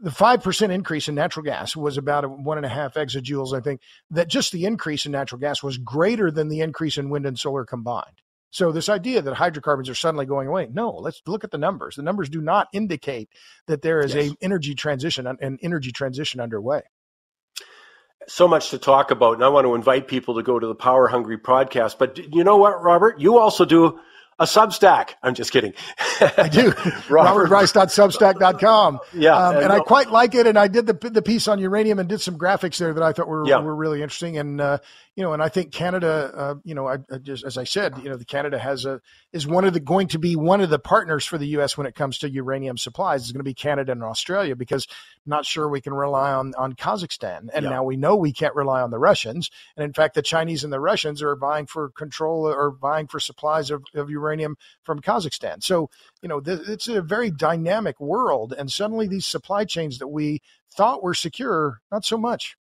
The five percent increase in natural gas was about a one and a half exajoules, I think, that just the increase in natural gas was greater than the increase in wind and solar combined. So this idea that hydrocarbons are suddenly going away, no, let's look at the numbers. The numbers do not indicate that there is yes. a energy transition, an energy transition underway. So much to talk about, and I want to invite people to go to the Power Hungry podcast. But you know what, Robert? You also do a Substack. I'm just kidding. I do. Robert. Robert Bryce dot substack dot com. Yeah. Um, and no. I quite like it. And I did the the piece on uranium and did some graphics there that I thought were, yeah. were really interesting. And, uh, you know, and I think Canada, uh, you know, I, I just, as I said, you know, the Canada has a, is one of the, going to be one of the partners for the U S when it comes to uranium supplies. It's going to be Canada and Australia because not sure we can rely on, on Kazakhstan. And yeah. now we know we can't rely on the Russians. And in fact, the Chinese and the Russians are buying for control or buying for supplies of, of uranium from Kazakhstan. So, you know, th- it's a very dynamic world. And suddenly these supply chains that we thought were secure, not so much.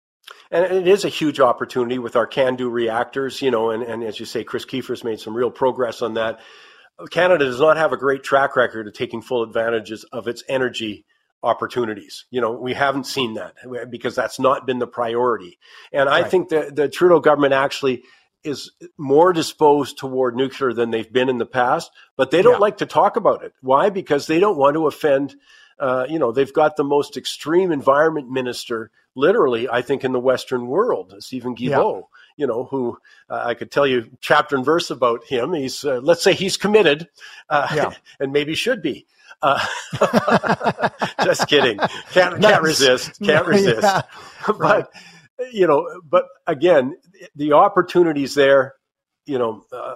And it is a huge opportunity with our CANDU reactors, you know, and, and as you say, Chris Kiefer's made some real progress on that. Canada does not have a great track record of taking full advantages of its energy opportunities. You know, we haven't seen that because that's not been the priority. And I right. think that the Trudeau government actually is more disposed toward nuclear than they've been in the past, but they don't yeah. like to talk about it. Why? Because they don't want to offend, uh, you know, they've got the most extreme environment minister, literally, I think, in the Western world, Stephen Guilbeault, yeah. you know, who uh, I could tell you chapter and verse about him. He's, uh, let's say he's committed uh, yeah. and maybe should be. Uh, just kidding. Can't, nice. can't resist. Can't resist. Yeah. But, right. you know, but again, the opportunities there, you know, uh,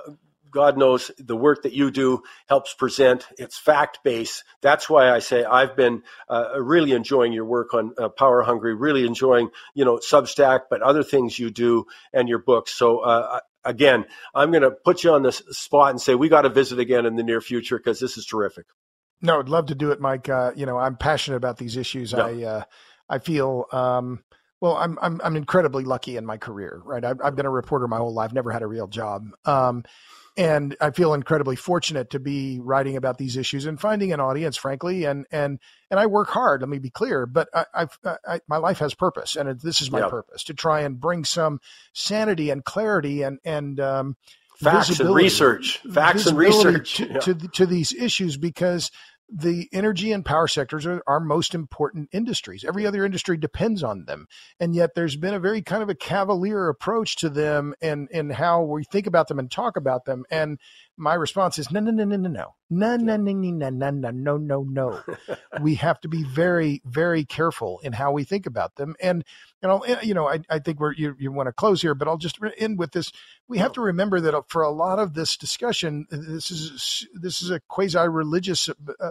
God knows the work that you do helps present. It's fact-based. That's why I say I've been uh, really enjoying your work on uh, Power Hungry, really enjoying, you know, Substack, but other things you do and your books. So uh, again, I'm going to put you on the spot and say we got to visit again in the near future because this is terrific. No, I'd love to do it, Mike. Uh, you know, I'm passionate about these issues. Yeah. I uh, I feel um, well. I'm I'm I'm incredibly lucky in my career, right? I've, I've been a reporter my whole life, never had a real job, um, and I feel incredibly fortunate to be writing about these issues and finding an audience, frankly. And and and I work hard. Let me be clear, but I, I've I, my life has purpose, and it, this is my yeah. purpose to try and bring some sanity and clarity and and. Um, Facts and research, facts and research to, yeah. to, to these issues, because the energy and power sectors are our most important industries. Every other industry depends on them. And yet there's been a very kind of a cavalier approach to them and, and how we think about them and talk about them. And my response is no, no, no, no, no, no, no, no, no, no, no, no, no, no, no. We have to be very, very careful in how we think about them. And, and I'll, you know, I, I think we're, you, you want to close here, but I'll just end with this. We have to remember that for a lot of this discussion, this is, this is a quasi-religious uh,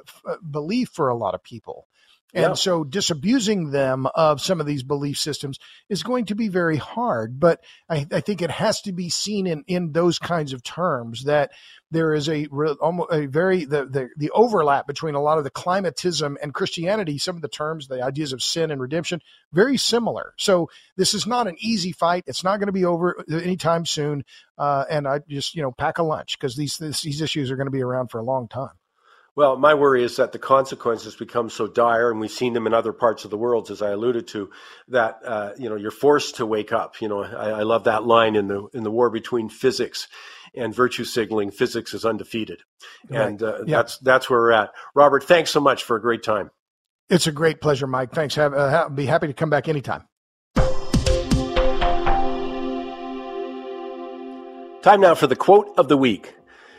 belief for a lot of people. And yeah. so disabusing them of some of these belief systems is going to be very hard. But I, I think it has to be seen in, in those kinds of terms, that there is a, almost a very the, the the overlap between a lot of the climatism and Christianity. Some of the terms, the ideas of sin and redemption, very similar. So this is not an easy fight. It's not going to be over anytime soon. Uh, and I just, you know, pack a lunch, because these this, these issues are going to be around for a long time. Well, my worry is that the consequences become so dire, and we've seen them in other parts of the world, as I alluded to, that uh, you know, you're forced to wake up. You know, I, I love that line in the in the war between physics and virtue signaling. Physics is undefeated, right. and uh, yeah. that's that's where we're at. Robert, thanks so much for a great time. It's a great pleasure, Mike. Thanks. Have, uh, ha- be happy to come back anytime. Time now for the quote of the week.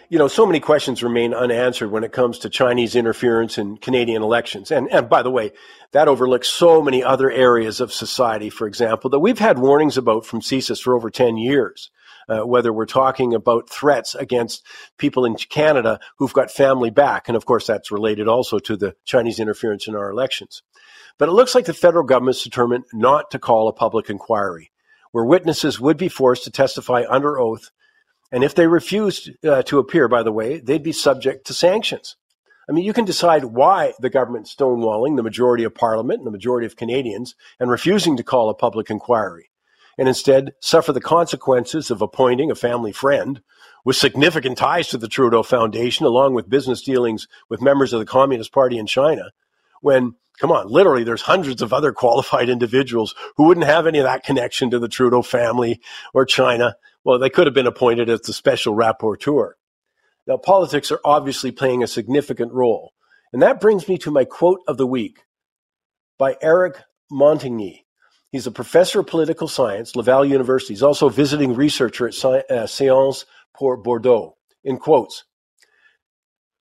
You know, so many questions remain unanswered when it comes to Chinese interference in Canadian elections. And, and by the way, that overlooks so many other areas of society, for example, that we've had warnings about from C S I S for over ten years, uh, whether we're talking about threats against people in Canada who've got family back. And of course, that's related also to the Chinese interference in our elections. But it looks like the federal government's determined not to call a public inquiry, where witnesses would be forced to testify under oath. And if they refused uh, to appear, by the way, they'd be subject to sanctions. I mean, you can decide why the government's stonewalling the majority of Parliament and the majority of Canadians and refusing to call a public inquiry, and instead suffer the consequences of appointing a family friend with significant ties to the Trudeau Foundation, along with business dealings with members of the Communist Party in China, when, come on, literally there's hundreds of other qualified individuals who wouldn't have any of that connection to the Trudeau family or China. Well, they could have been appointed as the special rapporteur. Now, politics are obviously playing a significant role. And that brings me to my quote of the week by Eric Montigny. He's a professor of political science, Laval University. He's also a visiting researcher at Sciences Po Bordeaux. In quotes,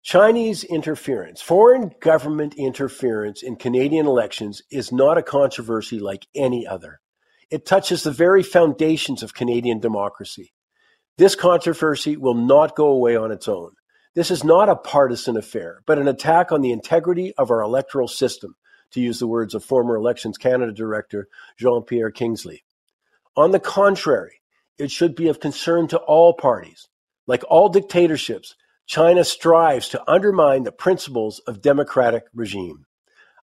Chinese interference, foreign government interference in Canadian elections is not a controversy like any other. It touches the very foundations of Canadian democracy. This controversy will not go away on its own. This is not a partisan affair, but an attack on the integrity of our electoral system, to use the words of former Elections Canada Director Jean-Pierre Kingsley. On the contrary, it should be of concern to all parties. Like all dictatorships, China strives to undermine the principles of democratic regime.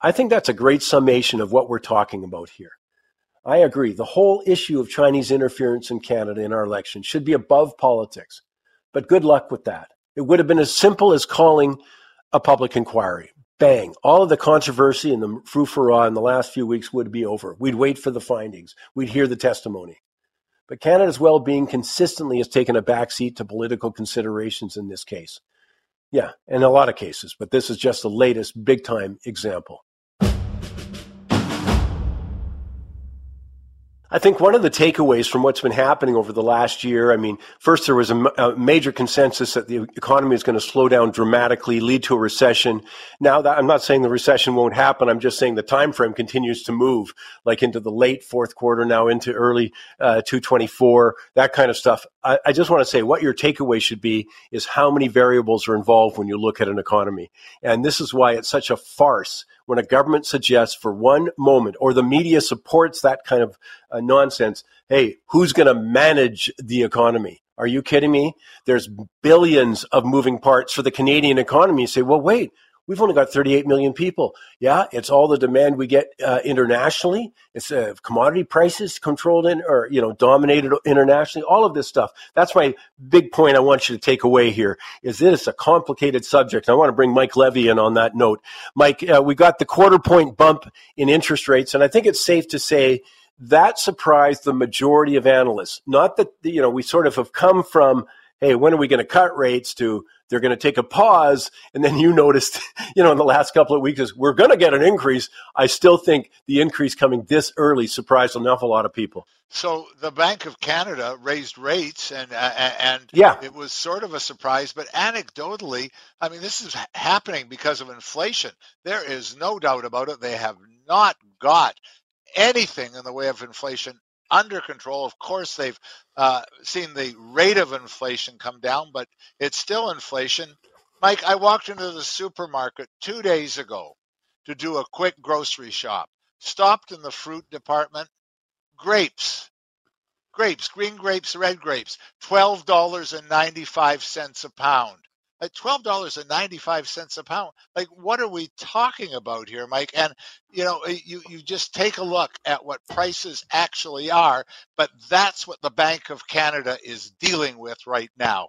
I think that's a great summation of what we're talking about here. I agree. The whole issue of Chinese interference in Canada in our election should be above politics. But good luck with that. It would have been as simple as calling a public inquiry. Bang. All of the controversy and the frou-frou in the last few weeks would be over. We'd wait for the findings. We'd hear the testimony. But Canada's well-being consistently has taken a backseat to political considerations in this case. Yeah, in a lot of cases. But this is just the latest big-time example. I I think one of the takeaways from what's been happening over the last year, I mean, first there was a, a major consensus that the economy is going to slow down dramatically, lead to a recession. Now, that, I'm not saying the recession won't happen. I'm just saying the time frame continues to move, like into the late fourth quarter, now into early uh, two twenty-four, that kind of stuff. I, I just want to say what your takeaway should be is how many variables are involved when you look at an economy. And this is why it's such a farce when a government suggests for one moment, or the media supports that kind of uh, nonsense, hey, who's going to manage the economy? Are you kidding me? There's billions of moving parts for the Canadian economy. You say, well, wait, we've only got thirty-eight million people. Yeah, it's all the demand we get uh, internationally. It's uh, commodity prices controlled in, or, you know, dominated internationally, all of this stuff. That's my big point I want you to take away here, is this is a complicated subject. I want to bring Mike Levy in on that note. Mike, uh, we got the quarter point bump in interest rates, and I think it's safe to say that surprised the majority of analysts. Not that, you know, we sort of have come from, hey, when are we going to cut rates, to they're going to take a pause. And then you noticed, you know, in the last couple of weeks, we're going to get an increase. I still think the increase coming this early surprised an awful lot of people. So the Bank of Canada raised rates, and uh, and yeah. It was sort of a surprise, but anecdotally, I mean, this is happening because of inflation. There is no doubt about it. They have not got anything in the way of inflation under control. Of course, they've uh, seen the rate of inflation come down, but it's still inflation. Mike, I walked into the supermarket two days ago to do a quick grocery shop. Stopped in the fruit department. Grapes, grapes, green grapes, red grapes, twelve dollars and ninety-five cents a pound. At twelve dollars and ninety-five cents a pound, like, what are we talking about here, Mike? And, you know, you, you just take a look at what prices actually are, but that's what the Bank of Canada is dealing with right now.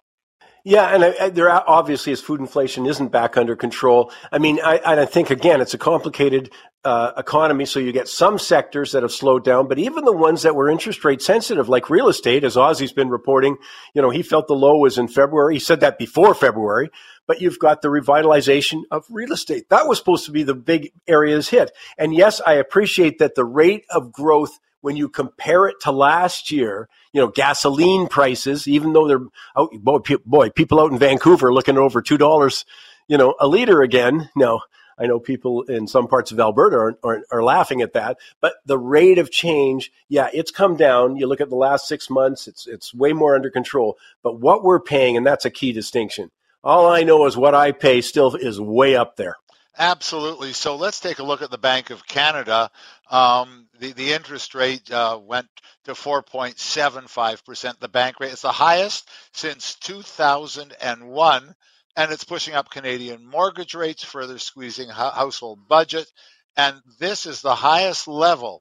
Yeah, and I, I, there obviously is food inflation isn't back under control. I mean, I, I think, again, it's a complicated uh, economy, so you get some sectors that have slowed down, but even the ones that were interest rate sensitive, like real estate, as Ozzy's been reporting, you know, he felt the low was in February. He said that before February, but you've got the revitalization of real estate. That was supposed to be the big areas hit. And yes, I appreciate that the rate of growth, when you compare it to last year, you know, gasoline prices, even though they're out, boy, pe- boy people out in Vancouver looking at over two dollars, you know, a liter again. Now, I know people in some parts of Alberta are, are, are laughing at that, but the rate of change, yeah, it's come down. You look at the last six months, it's it's way more under control. But what we're paying, and that's a key distinction, all I know is what I pay still is way up there. Absolutely. So let's take a look at the Bank of Canada. Um, the, the interest rate uh, went to four point seven five percent. The bank rate is the highest since two thousand one, and it's pushing up Canadian mortgage rates, further squeezing ho- household budget. And this is the highest level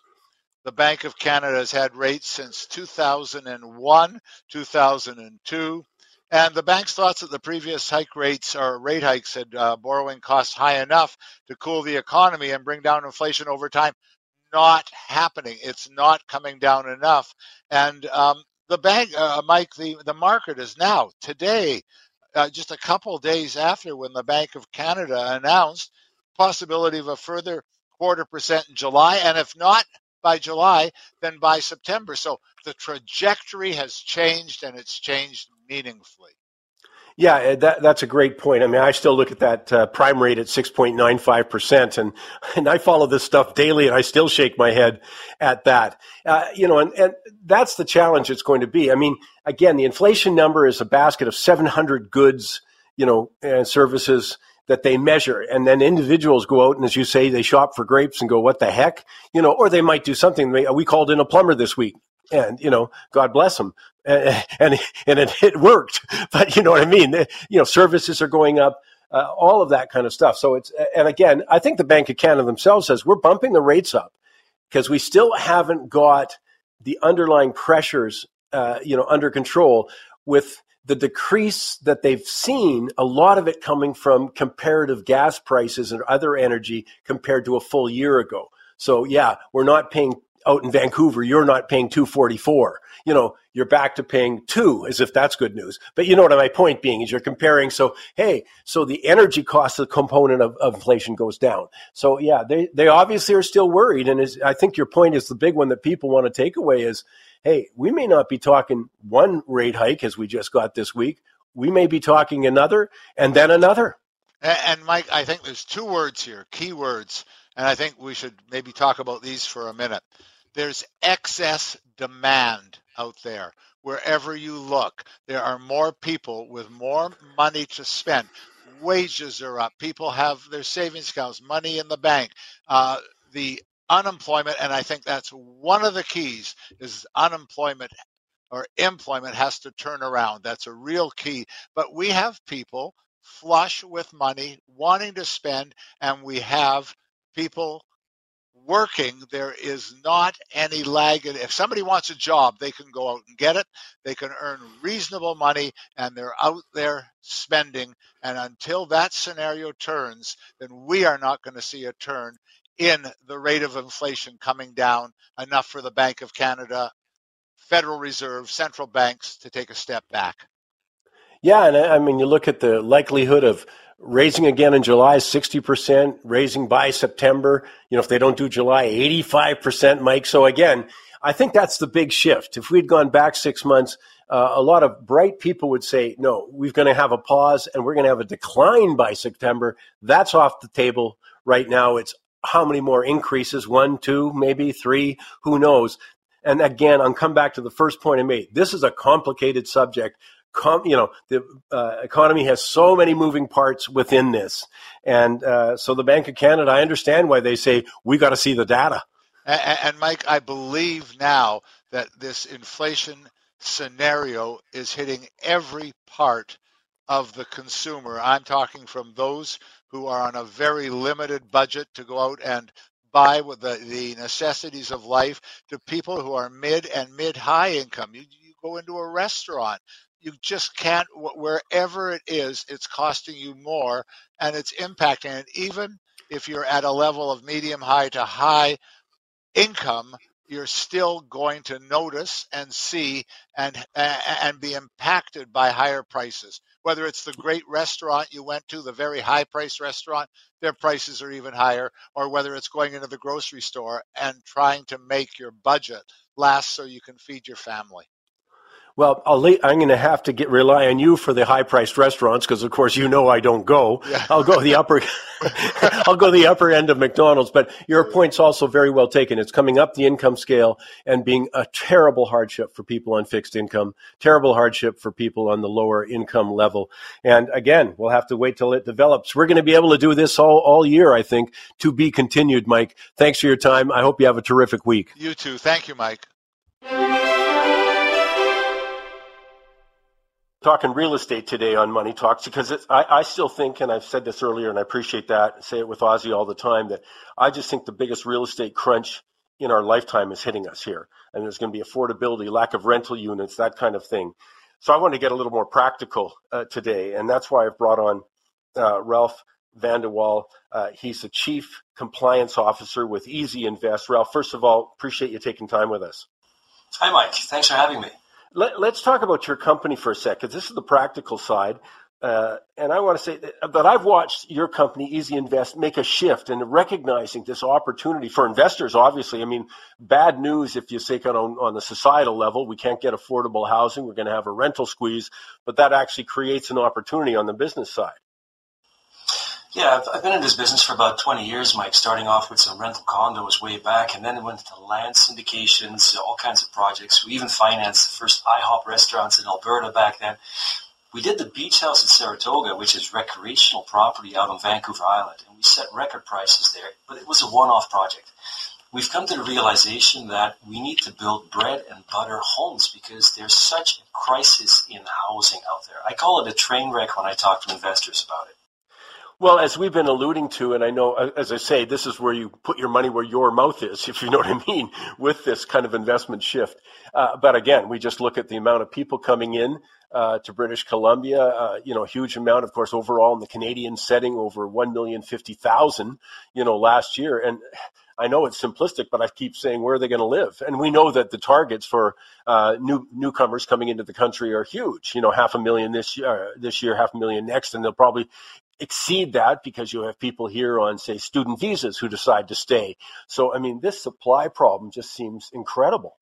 the Bank of Canada has had rates since two thousand one, two thousand two. And the bank's thoughts that the previous hike rates or rate hikes had uh, borrowing costs high enough to cool the economy and bring down inflation over time. Not happening. It's not coming down enough. And um, the bank, uh, Mike, the, the market is now today, uh, just a couple days after when the Bank of Canada announced possibility of a further quarter percent in July. And if not by July, then by September. So the trajectory has changed, and it's changed meaningfully. Yeah, that, that's a great point. I mean, I still look at that uh, prime rate at six point nine five percent, and, and I follow this stuff daily, and I still shake my head at that. Uh, you know, and, and that's the challenge it's going to be. I mean, again, the inflation number is a basket of seven hundred goods, you know, and services that they measure. And then individuals go out and, as you say, they shop for grapes and go, what the heck? You know, or they might do something. We called in a plumber this week. And, you know, God bless them. And, and, and it, it worked. But you know what I mean? You know, services are going up, uh, all of that kind of stuff. So it's, and again, I think the Bank of Canada themselves says we're bumping the rates up because we still haven't got the underlying pressures, uh, you know, under control with the decrease that they've seen, a lot of it coming from comparative gas prices and other energy compared to a full year ago. So yeah, we're not paying out in Vancouver, you're not paying two forty-four. You know, you're back to paying two, as if that's good news. But you know what my point being is, you're comparing. So, hey, so the energy cost of the component of, of inflation goes down. So, yeah, they, they obviously are still worried. And is, I think your point is the big one that people want to take away is, hey, we may not be talking one rate hike as we just got this week. We may be talking another and then another. And, Mike, I think there's two words here, key words, and I think we should maybe talk about these for a minute. There's excess demand out there. Wherever you look, there are more people with more money to spend. Wages are up. People have their savings accounts, money in the bank. Uh, the unemployment, and I think that's one of the keys, is unemployment or employment has to turn around. That's a real key. But we have people flush with money, wanting to spend, and we have people working. There is not any lag. If somebody wants a job, they can go out and get it. They can earn reasonable money, and they're out there spending. And until that scenario turns, then we are not going to see a turn in the rate of inflation coming down enough for the Bank of Canada, Federal Reserve, central banks to take a step back. Yeah, and I mean, you look at the likelihood of raising again in July, sixty percent, raising by September, you know, if they don't do July, eighty-five percent, Mike. So again, I think that's the big shift. If we'd gone back six months, uh, a lot of bright people would say, no, we're going to have a pause and we're going to have a decline by September. That's off the table right now. It's how many more increases, one, two, maybe three, who knows? And again, I'll come back to the first point I made. This is a complicated subject. Com, you know, the uh, economy has so many moving parts within this. And uh, so the Bank of Canada, I understand why they say, we got to see the data. And, and Mike, I believe now that this inflation scenario is hitting every part of the consumer. I'm talking from those who are on a very limited budget to go out and buy with the, the necessities of life, to people who are mid and mid-high income. You, you go into a restaurant. You just can't, wherever it is, it's costing you more and it's impacting it. Even if you're at a level of medium high to high income, you're still going to notice and see and and be impacted by higher prices. Whether it's the great restaurant you went to, the very high-priced restaurant, their prices are even higher, or whether it's going into the grocery store and trying to make your budget last so you can feed your family. Well, I'll le- I'm going to have to get, rely on you for the high-priced restaurants because, of course, you know I don't go. Yeah. I'll go the upper. I'll go the upper end of McDonald's. But your point's also very well taken. It's coming up the income scale and being a terrible hardship for people on fixed income, terrible hardship for people on the lower income level. And again, we'll have to wait till it develops. We're going to be able to do this all all year, I think. To be continued, Mike. Thanks for your time. I hope you have a terrific week. You too. Thank you, Mike. Talking real estate today on Money Talks, because it's, I, I still think, and I've said this earlier, and I appreciate that, say it with Ozzy all the time, that I just think the biggest real estate crunch in our lifetime is hitting us here. And there's going to be affordability, lack of rental units, that kind of thing. So I want to get a little more practical uh, today, and that's why I've brought on uh, Ralph Vanderwall. Uh, he's the Chief Compliance Officer with Easy Invest. Ralph, first of all, appreciate you taking time with us. Hi, Mike. Thanks for having me. Let, let's talk about your company for a sec, because this is the practical side. Uh, and I want to say that, that I've watched your company, Easy Invest, make a shift in recognizing this opportunity for investors, obviously. I mean, bad news if you take it on, on the societal level. We can't get affordable housing. We're going to have a rental squeeze. But that actually creates an opportunity on the business side. Yeah, I've, I've been in this business for about twenty years, Mike, starting off with some rental condos way back, and then went to land syndications, all kinds of projects. We even financed the first IHOP restaurants in Alberta back then. We did the beach house at Saratoga, which is recreational property out on Vancouver Island, and we set record prices there, but it was a one-off project. We've come to the realization that we need to build bread and butter homes because there's such a crisis in housing out there. I call it a train wreck when I talk to investors about it. Well, as we've been alluding to, and I know, as I say, this is where you put your money where your mouth is, if you know what I mean, with this kind of investment shift. Uh, but again, we just look at the amount of people coming in uh, to British Columbia, uh, you know, huge amount, of course, overall in the Canadian setting, over one million fifty thousand, you know, last year. And I know it's simplistic, but I keep saying, where are they going to live? And we know that the targets for uh, new newcomers coming into the country are huge. You know, half a million this year, this year, half a million next, and they'll probably exceed that because you have people here on, say, student visas who decide to stay. So, I mean, this supply problem just seems incredible.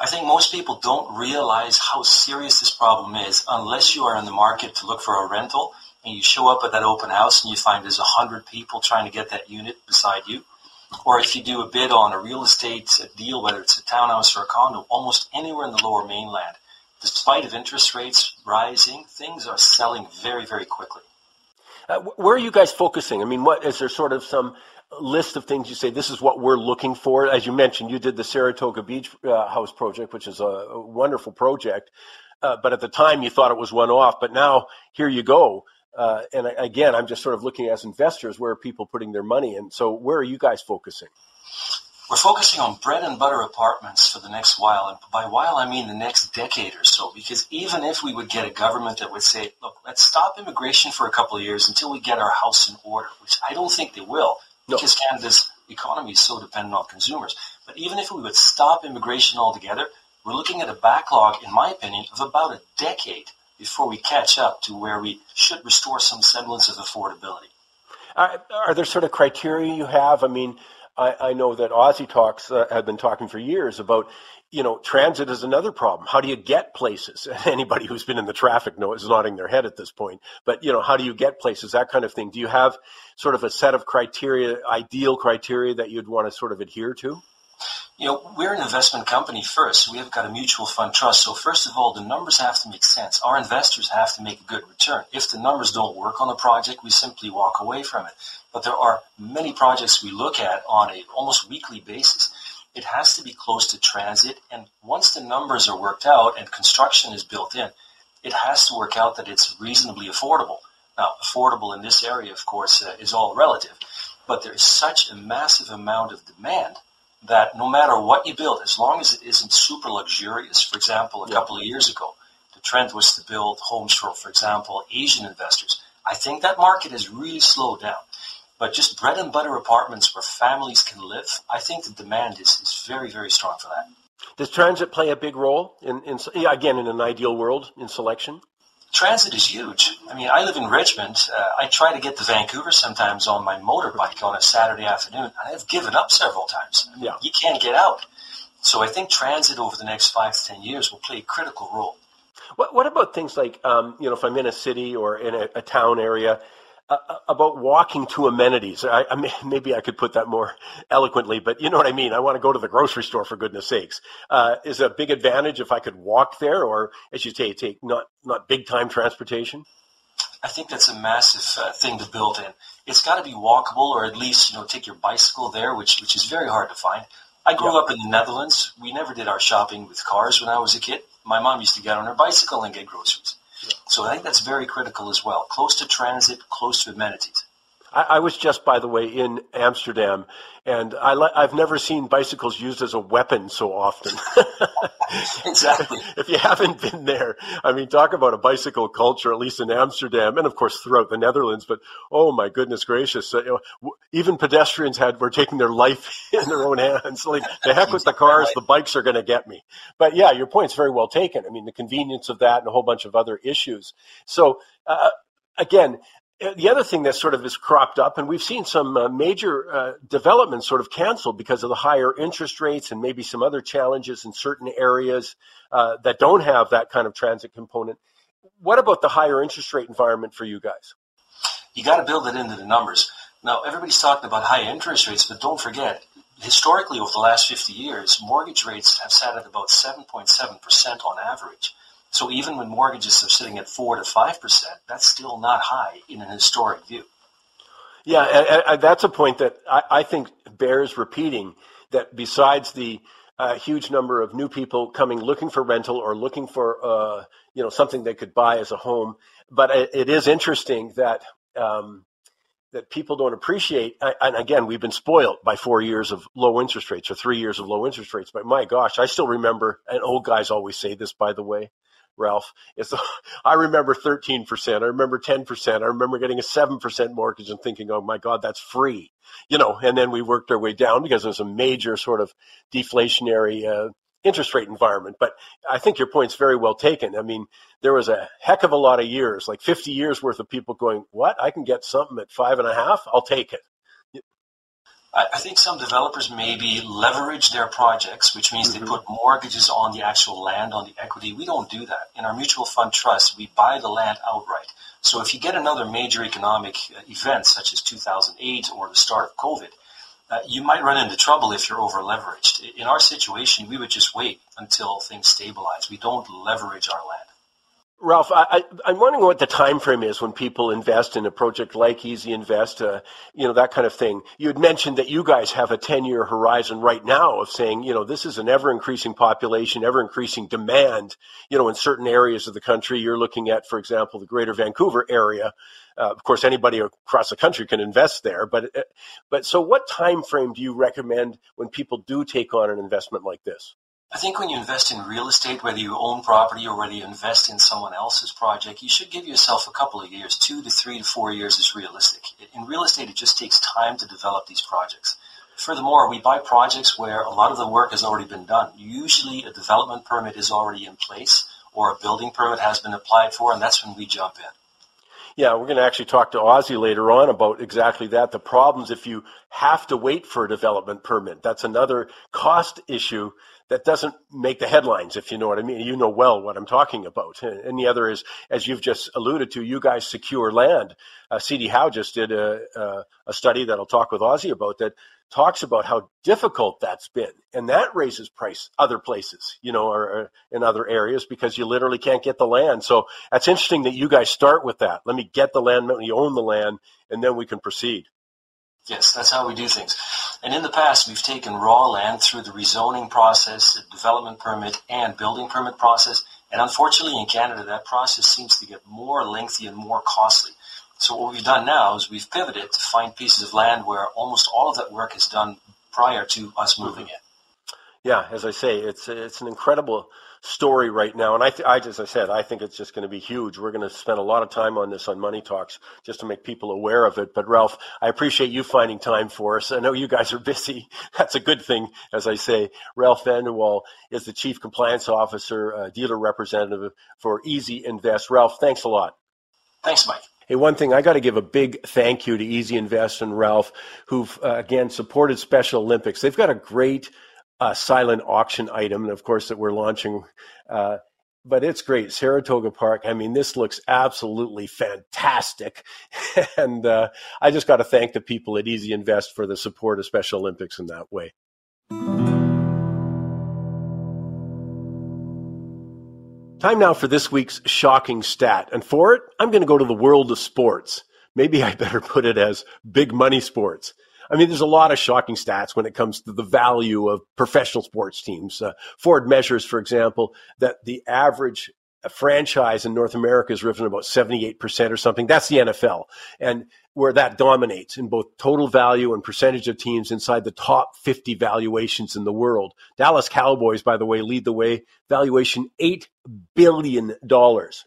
I think most people don't realize how serious this problem is unless you are in the market to look for a rental and you show up at that open house and you find there's one hundred people trying to get that unit beside you. Or if you do a bid on a real estate deal, whether it's a townhouse or a condo, almost anywhere in the lower mainland, despite of interest rates rising, things are selling very, very quickly. Uh, where are you guys focusing? I mean, what is there sort of some list of things you say, this is what we're looking for? As you mentioned, you did the Saratoga Beach uh, House project, which is a, a wonderful project. Uh, but at the time, you thought it was one-off. But now, here you go. Uh, and again, I'm just sort of looking as investors, where are people putting their money? And so where are you guys focusing? We're focusing on bread and butter apartments for the next while. And by while, I mean the next decade or so, because even if we would get a government that would say, look, let's stop immigration for a couple of years until we get our house in order, which I don't think they will, no. because Canada's economy is so dependent on consumers. But even if we would stop immigration altogether, we're looking at a backlog, in my opinion, of about a decade before we catch up to where we should restore some semblance of affordability. Uh, are there sort of criteria you have? I mean, I, I know that Ozzy Talks uh, have been talking for years about, you know, transit is another problem. How do you get places? Anybody who's been in the traffic knows, is nodding their head at this point. But, you know, how do you get places, that kind of thing? Do you have sort of a set of criteria, ideal criteria that you'd want to sort of adhere to? You know, we're an investment company first. We have got a mutual fund trust. So first of all, the numbers have to make sense. Our investors have to make a good return. If the numbers don't work on a project, we simply walk away from it. But there are many projects we look at on a almost weekly basis. It has to be close to transit. And once the numbers are worked out and construction is built in, it has to work out that it's reasonably affordable. Now, affordable in this area, of course, uh, is all relative. But there is such a massive amount of demand that no matter what you build, as long as it isn't super luxurious, for example, a yeah. couple of years ago, the trend was to build homes for, for example, Asian investors. I think that market has really slowed down. But just bread and butter apartments where families can live, I think the demand is, is very, very strong for that. Does transit play a big role, in, in again, in an ideal world, in selection? Transit is huge. I mean, I live in Richmond. Uh, I try to get to Vancouver sometimes on my motorbike on a Saturday afternoon, and I've given up several times. I mean, yeah. You can't get out. So I think transit over the next five to ten years will play a critical role. What, what about things like, um, you know, if I'm in a city or in a, a town area, uh, about walking to amenities? I, I may, maybe I could put that more eloquently, but you know what I mean. I want to go to the grocery store, for goodness sakes. Uh, is a big advantage if I could walk there, or as you say, take not, not big-time transportation? I think that's a massive uh, thing to build in. It's got to be walkable, or at least, you know, take your bicycle there, which which is very hard to find. I grew yeah. up in the Netherlands. We never did our shopping with cars when I was a kid. My mom used to get on her bicycle and get groceries. Yeah. So I think that's very critical as well. Close to transit, close to amenities. I, I was just, by the way, in Amsterdam, and I li- I've never seen bicycles used as a weapon so often. Exactly. If you haven't been there, I mean, talk about a bicycle culture, at least in Amsterdam, and of course throughout the Netherlands. But oh my goodness gracious, uh, you know, even pedestrians had were taking their life in their own hands. Like the heck with the cars, the bikes are going to get me. But yeah, your point's very well taken. I mean, the convenience of that and a whole bunch of other issues. So uh, again. The other thing that sort of is cropped up, and we've seen some uh, major uh, developments sort of canceled because of the higher interest rates and maybe some other challenges in certain areas uh, that don't have that kind of transit component. What about the higher interest rate environment for you guys? You got to build it into the numbers. Now, everybody's talking about high interest rates, but don't forget, historically over the last fifty years, mortgage rates have sat at about seven point seven percent on average. So even when mortgages are sitting at four to five percent, that's still not high in an historic view. Yeah, and, and that's a point that I, I think bears repeating, that besides the uh, huge number of new people coming looking for rental or looking for uh, you know, something they could buy as a home, but it, it is interesting that um, that people don't appreciate. And again, we've been spoiled by four years of low interest rates or three years of low interest rates. But my gosh, I still remember, and old guys always say this, by the way, Ralph. It's, I remember thirteen percent. I remember ten percent. I remember getting a seven percent mortgage and thinking, oh, my God, that's free. You know, and then we worked our way down because it was a major sort of deflationary uh, interest rate environment. But I think your point's very well taken. I mean, there was a heck of a lot of years, like fifty years worth of people going, what? I can get something at five and a half? I'll take it. I think some developers maybe leverage their projects, which means mm-hmm. they put mortgages on the actual land, on the equity. We don't do that. In our mutual fund trust, we buy the land outright. So if you get another major economic event, such as two thousand eight or the start of COVID, uh, you might run into trouble if you're over-leveraged. In our situation, we would just wait until things stabilize. We don't leverage our land. Ralph, I, I, I'm wondering what the time frame is when people invest in a project like Easy Invest, uh, you know, that kind of thing. You had mentioned that you guys have a ten-year horizon right now of saying, you know, this is an ever-increasing population, ever-increasing demand. You know, in certain areas of the country, you're looking at, for example, the greater Vancouver area. Uh, of course, anybody across the country can invest there. But, but so what time frame do you recommend when people do take on an investment like this? I think when you invest in real estate, whether you own property or whether you invest in someone else's project, you should give yourself a couple of years. Two to three to four years is realistic. In real estate, it just takes time to develop these projects. Furthermore, we buy projects where a lot of the work has already been done. Usually a development permit is already in place or a building permit has been applied for, and that's when we jump in. Yeah, we're going to actually talk to Ozzy later on about exactly that, the problems if you have to wait for a development permit. That's another cost issue that doesn't make the headlines, if you know what I mean. You know well what I'm talking about. And the other is, as you've just alluded to, you guys secure land. Uh, C D. Howe just did a, a, a study that I'll talk with Ozzy about that talks about how difficult that's been. And that raises price other places, you know, or, or in other areas because you literally can't get the land. So that's interesting that you guys start with that. Let me get the land, let me own the land, and then we can proceed. Yes, that's how we do things. And in the past, we've taken raw land through the rezoning process, the development permit, and building permit process. And unfortunately, in Canada, that process seems to get more lengthy and more costly. So what we've done now is we've pivoted to find pieces of land where almost all of that work is done prior to us moving in. Yeah, as I say, it's it's an incredible story right now. And I, th- I as I said, I think it's just going to be huge. We're going to spend a lot of time on this on Money Talks just to make people aware of it. But, Ralph, I appreciate you finding time for us. I know you guys are busy. That's a good thing, as I say. Ralph Vanderwall is the Chief Compliance Officer, uh, Dealer Representative for Easy Invest. Ralph, thanks a lot. Thanks, Mike. Hey, one thing, I got to give a big thank you to Easy Invest and Ralph, who've, uh, again, supported Special Olympics. They've got a great uh, silent auction item, and of course, that we're launching. Uh, but it's great. Saratoga Park, I mean, this looks absolutely fantastic. and uh, I just got to thank the people at Easy Invest for the support of Special Olympics in that way. Time now for this week's shocking stat. And for it, I'm going to go to the world of sports. Maybe I better put it as big money sports. I mean, there's a lot of shocking stats when it comes to the value of professional sports teams. Uh, Ford measures, for example, that the average franchise in North America is driven about seventy-eight percent or something. That's the N F L. And where that dominates in both total value and percentage of teams inside the top fifty valuations in the world. Dallas Cowboys, by the way, lead the way. Valuation eight billion dollars.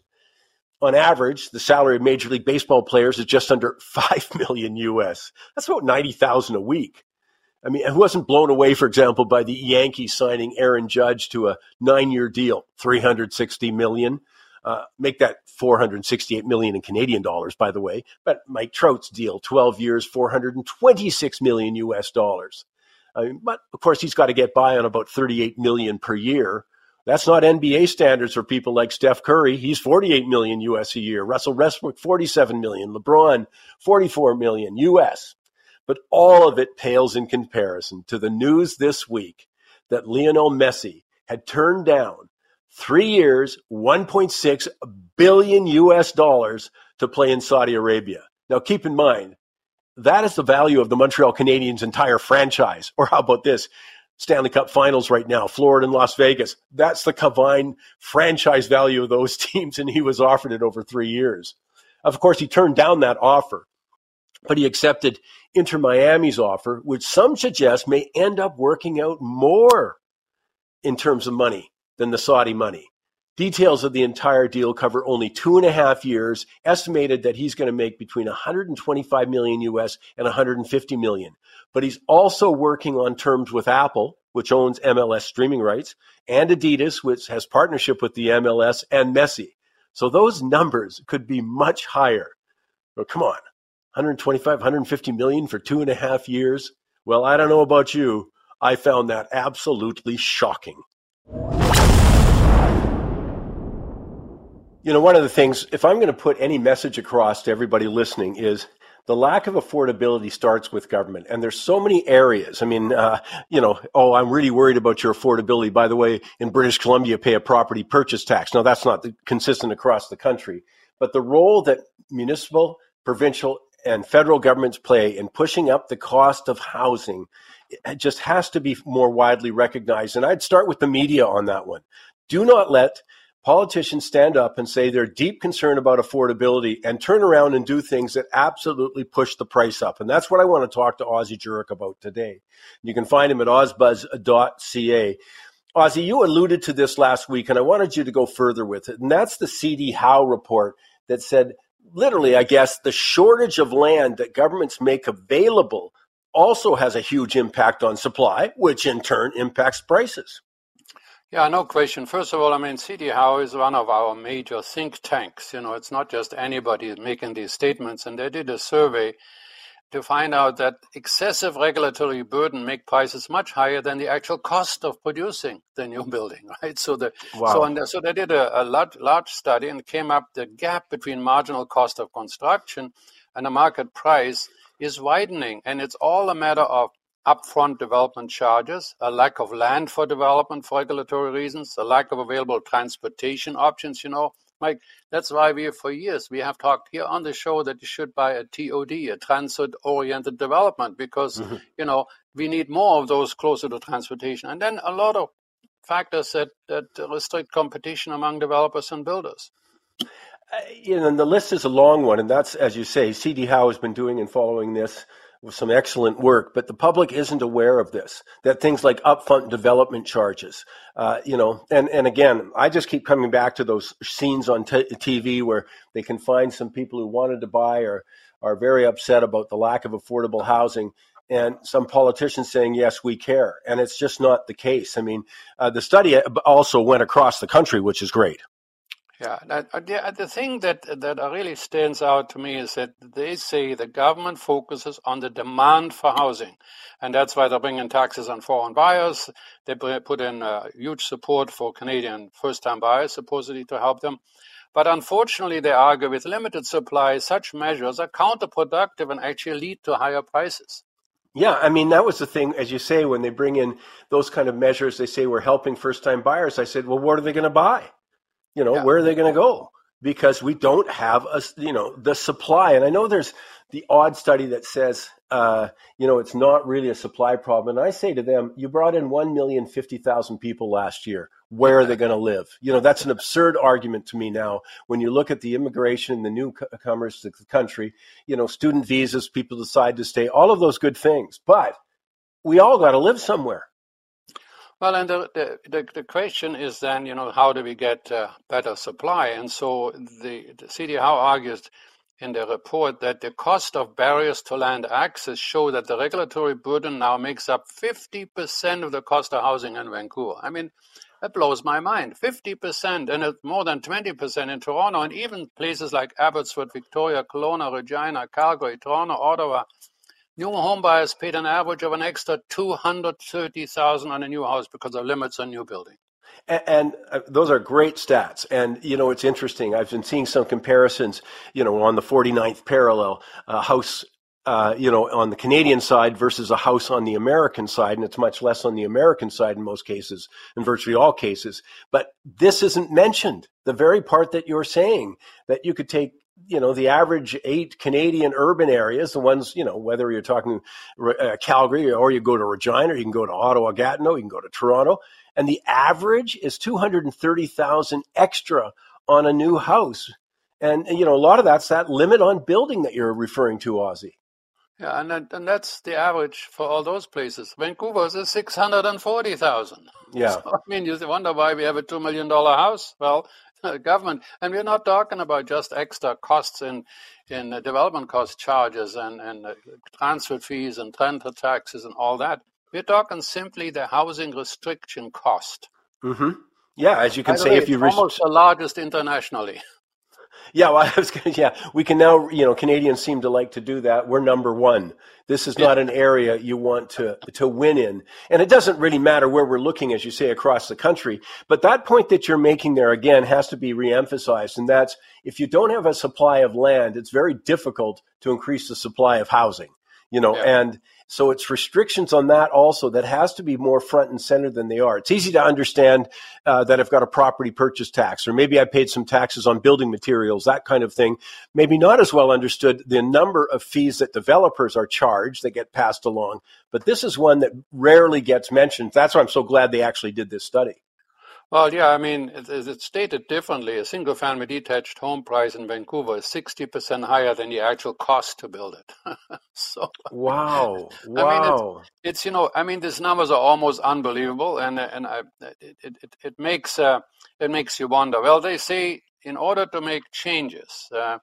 On average, the salary of Major League Baseball players is just under five million dollars U S. That's about ninety thousand dollars a week. I mean, who wasn't blown away, for example, by the Yankees signing Aaron Judge to a nine-year deal, three hundred sixty million dollars. Uh, make that four hundred sixty-eight million dollars in Canadian dollars, by the way. But Mike Trout's deal, twelve years, four hundred twenty-six million dollars U S dollars. I mean, but, of course, he's got to get by on about thirty-eight million dollars per year. That's not N B A standards for people like Steph Curry. He's forty-eight million dollars U S a year. Russell Westbrook, forty-seven million dollars. LeBron, forty-four million dollars U S. But all of it pales in comparison to the news this week that Lionel Messi had turned down three years, one point six billion U S dollars to play in Saudi Arabia. Now, keep in mind, that is the value of the Montreal Canadiens' entire franchise. Or how about this? Stanley Cup finals right now, Florida and Las Vegas. That's the combined franchise value of those teams, and he was offered it over three years. Of course, he turned down that offer, but he accepted Inter Miami's offer, which some suggest may end up working out more in terms of money than the Saudi money. Details of the entire deal cover only two and a half years, estimated that he's going to make between one hundred twenty-five million U S and one hundred fifty million. But he's also working on terms with Apple, which owns M L S streaming rights, and Adidas, which has partnership with the M L S, and Messi. So those numbers could be much higher. But come on, one hundred twenty-five, one hundred fifty million for two and a half years. Well, I don't know about you. I found that absolutely shocking. You know, one of the things, if I'm going to put any message across to everybody listening, is the lack of affordability starts with government. And there's so many areas. I mean, uh, you know, oh, I'm really worried about your affordability. By the way, in British Columbia, pay a property purchase tax. Now, that's not consistent across the country. But the role that municipal, provincial, and federal governments play in pushing up the cost of housing, it just has to be more widely recognized. And I'd start with the media on that one. Do not let politicians stand up and say they're deep concerned about affordability and turn around and do things that absolutely push the price up. And that's what I want to talk to Ozzy Jurek about today. You can find him at ozbuzz dot c a. Ozzy, you alluded to this last week, and I wanted you to go further with it. And that's the C D. Howe report that said, literally, I guess, the shortage of land that governments make available also has a huge impact on supply, which in turn impacts prices. Yeah, no question. First of all, I mean, C D. Howe is one of our major think tanks. You know, it's not just anybody making these statements. And they did a survey to find out that excessive regulatory burden make prices much higher than the actual cost of producing the new building, right? So the wow. so, and the, so they did a, a large, large study and came up the gap between marginal cost of construction and the market price is widening. And it's all a matter of upfront development charges, a lack of land for development for regulatory reasons, a lack of available transportation options. You know, Mike, that's why we for years we have talked here on the show that you should buy a T O D, a transit-oriented development, because, mm-hmm. you know, we need more of those closer to transportation. And then a lot of factors that, that restrict competition among developers and builders. Uh, you know, and the list is a long one, and that's, as you say, C D. Howe has been doing and following this with some excellent work, but the public isn't aware of this, that things like upfront development charges, uh, you know, and, and again, I just keep coming back to those scenes on t- TV where they can find some people who wanted to buy or are very upset about the lack of affordable housing, and some politicians saying, yes, we care. And it's just not the case. I mean, uh, the study also went across the country, which is great. Yeah, the, the thing that, that really stands out to me is that they say the government focuses on the demand for housing, and that's why they bring in taxes on foreign buyers. They put in uh, huge support for Canadian first-time buyers, supposedly to help them. But unfortunately, they argue with limited supply, such measures are counterproductive and actually lead to higher prices. Yeah, I mean, that was the thing, as you say, when they bring in those kind of measures, they say we're helping first-time buyers. I said, well, what are they going to buy? You know, yeah. Where are they going to go? Because we don't have, a, you know, the supply. And I know there's the odd study that says, uh, you know, it's not really a supply problem. And I say to them, you brought in one million fifty thousand people last year. Where are they going to live? You know, that's an absurd argument to me now. When you look at the immigration, the newcomers to the country, you know, student visas, people decide to stay, all of those good things. But we all got to live somewhere. Well, and the, the the the question is then, you know, how do we get uh, better supply? And so the, the C D. Howe argues in the report that the cost of barriers to land access show that the regulatory burden now makes up fifty percent of the cost of housing in Vancouver. I mean, that blows my mind. fifty percent, and it's more than twenty percent in Toronto, and even places like Abbotsford, Victoria, Kelowna, Regina, Calgary, Toronto, Ottawa. New home buyers paid an average of an extra two hundred thirty thousand dollars on a new house because of limits on new building. And, and uh, those are great stats. And, you know, it's interesting. I've been seeing some comparisons, you know, on the forty-ninth parallel, uh, house, uh, you know, on the Canadian side versus a house on the American side. And it's much less on the American side in most cases, in virtually all cases. But this isn't mentioned, the very part that you're saying, that you could take, you know, the average eight Canadian urban areas, the ones, you know, whether you're talking uh, Calgary or you go to Regina, or you can go to Ottawa, Gatineau, you can go to Toronto, and the average is two hundred thirty thousand extra on a new house. And, you know, a lot of that's that limit on building that you're referring to, Ozzy. Yeah, and and that's the average for all those places. Vancouver's is six hundred and forty thousand. Yeah, so, I mean, you wonder why we have a two million dollar house. Well, uh, government, and we're not talking about just extra costs in in uh, development cost charges and and uh, transfer fees and transfer taxes and all that. We're talking simply the housing restriction cost. Mm-hmm. Yeah, as you can say, if you reach almost the largest internationally. Yeah, well, I was gonna, yeah, we can now, you know, Canadians seem to like to do that. We're number one. This is not an area you want to, to win in. And it doesn't really matter where we're looking, as you say, across the country. But that point that you're making there, again, has to be reemphasized. And that's, if you don't have a supply of land, it's very difficult to increase the supply of housing, you know, yeah. and so it's restrictions on that also that has to be more front and center than they are. It's easy to understand uh, that I've got a property purchase tax, or maybe I paid some taxes on building materials, that kind of thing. Maybe not as well understood the number of fees that developers are charged that get passed along. But this is one that rarely gets mentioned. That's why I'm so glad they actually did this study. Well, yeah, I mean, it's stated differently. A single-family detached home price in Vancouver is sixty percent higher than the actual cost to build it. so, wow, wow. I mean, it's, it's, you know, I mean, these numbers are almost unbelievable, and and I, it, it, it makes uh, it makes you wonder. Well, they say in order to make changes, uh,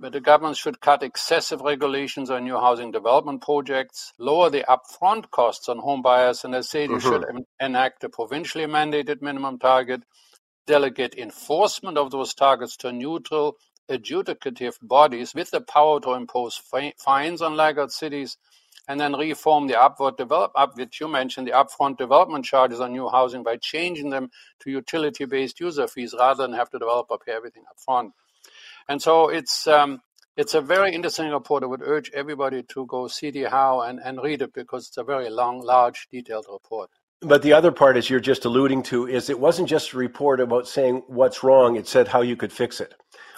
but the government should cut excessive regulations on new housing development projects, lower the upfront costs on home buyers, and they say they mm-hmm. should en- enact a provincially mandated minimum target, delegate enforcement of those targets to neutral adjudicative bodies with the power to impose fi- fines on laggard cities, and then reform the upward develop up which you mentioned, the upfront development charges on new housing by changing them to utility-based user fees rather than have the developer pay everything upfront. And so it's um, it's a very interesting report. I would urge everybody to go C D. Howe and, and read it, because it's a very long, large, detailed report. But the other part, as you're just alluding to, is it wasn't just a report about saying what's wrong. It said how you could fix it,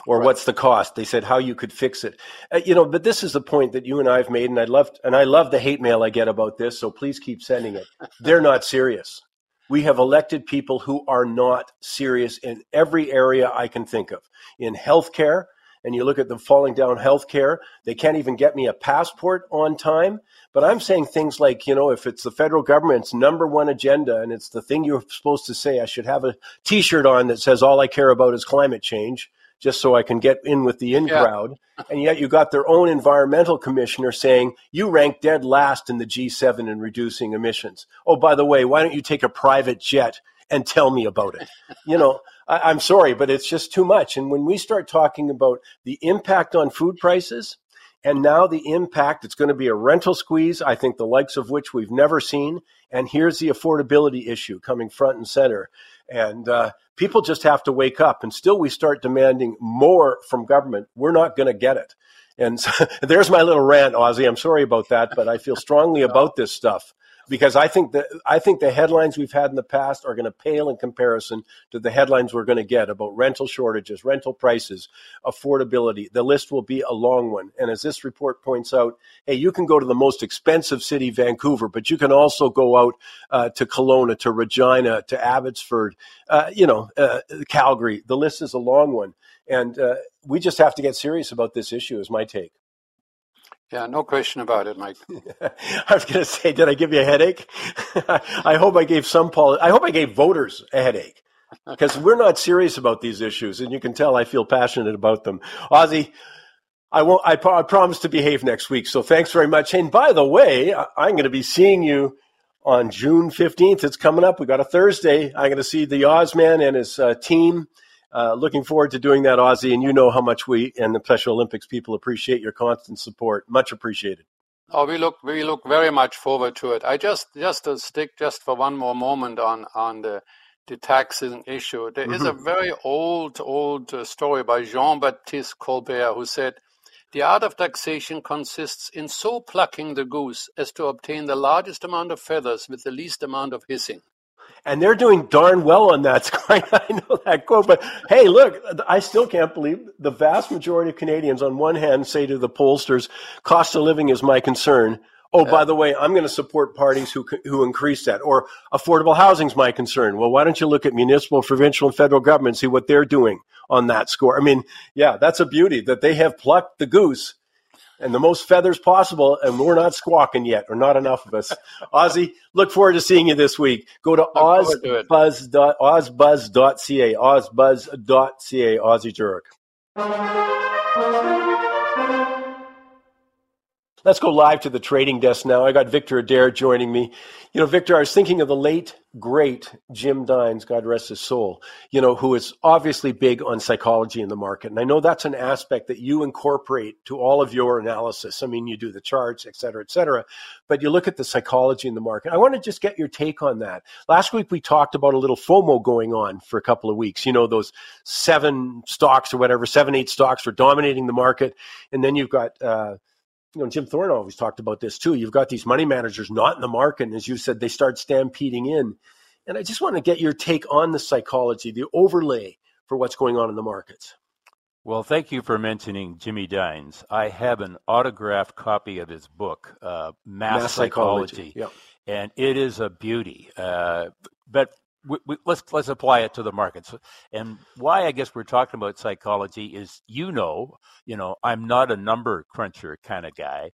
or right. what's the cost. They said how you could fix it. Uh, you know, but this is the point that you and I have made, and I love and I love the hate mail I get about this. So please keep sending it. They're not serious. We have elected people who are not serious in every area I can think of. In healthcare, and you look at them falling down healthcare, they can't even get me a passport on time. But I'm saying things like, you know, if it's the federal government's number one agenda and it's the thing you're supposed to say, I should have a T-shirt on that says all I care about is climate change, just so I can get in with the in yeah. crowd. And yet you got their own environmental commissioner saying, you rank dead last in the G seven in reducing emissions. Oh, by the way, why don't you take a private jet and tell me about it? You know, I- I'm sorry, but it's just too much. And when we start talking about the impact on food prices, and now the impact, it's going to be a rental squeeze, I think the likes of which we've never seen. And here's the affordability issue coming front and center. And uh, people just have to wake up. And still we start demanding more from government. We're not going to get it. And so, there's my little rant, Ozzy. I'm sorry about that, but I feel strongly about this stuff, because I think that I think the headlines we've had in the past are going to pale in comparison to the headlines we're going to get about rental shortages, rental prices, affordability. The list will be a long one. And as this report points out, hey, you can go to the most expensive city, Vancouver, but you can also go out uh, to Kelowna, to Regina, to Abbotsford, uh, you know, uh, Calgary. The list is a long one. And uh, we just have to get serious about this issue, is my take. Yeah, no question about it, Mike. I was going to say, did I give you a headache? I hope I gave some poli- I hope I gave voters a headache, because we're not serious about these issues, and you can tell I feel passionate about them. Ozzy, I won't. I, I promise to behave next week. So thanks very much. And by the way, I, I'm going to be seeing you on June fifteenth. It's coming up. We got a Thursday. I'm going to see the Ozman and his uh, team. Uh, looking forward to doing that, Ozzy, and you know how much we and the Special Olympics people appreciate your constant support. Much appreciated. Oh, we look we look very much forward to it. I just just to stick just for one more moment on on the the taxing issue. There mm-hmm. is a very old old story by Jean-Baptiste Colbert, who said, "The art of taxation consists in so plucking the goose as to obtain the largest amount of feathers with the least amount of hissing." And they're doing darn well on that. I know that quote, but hey, look, I still can't believe the vast majority of Canadians on one hand say to the pollsters, cost of living is my concern. Oh, by the way, I'm going to support parties who who increase that. Or affordable housing is my concern. Well, why don't you look at municipal, provincial, and federal government, see what they're doing on that score? I mean, yeah, that's a beauty that they have plucked the goose and the most feathers possible, and we're not squawking yet, or not enough of us. Ozzy, look forward to seeing you this week. Go to ozbuzz dot c a, ozbuzz dot c a, Ozzy Jurek. Let's go live to the trading desk now. I got Victor Adair joining me. You know, Victor, I was thinking of the late, great Jim Dines, God rest his soul, you know, who is obviously big on psychology in the market. And I know that's an aspect that you incorporate to all of your analysis. I mean, you do the charts, et cetera, et cetera. But you look at the psychology in the market. I want to just get your take on that. Last week, we talked about a little FOMO going on for a couple of weeks. You know, those seven stocks or whatever, seven, eight stocks were dominating the market. And then you've got... Uh, You know, Jim Thorne always talked about this too. You've got these money managers not in the market, and as you said, they start stampeding in. And I just want to get your take on the psychology, the overlay for what's going on in the markets. Well, thank you for mentioning Jimmy Dines. I have an autographed copy of his book, uh, Mass, Mass Psychology, Psychology. Yeah. And it is a beauty. Uh, but we, we, let's let's apply it to the markets. And why I guess we're talking about psychology is, you know, you know, I'm not a number cruncher kind of guy.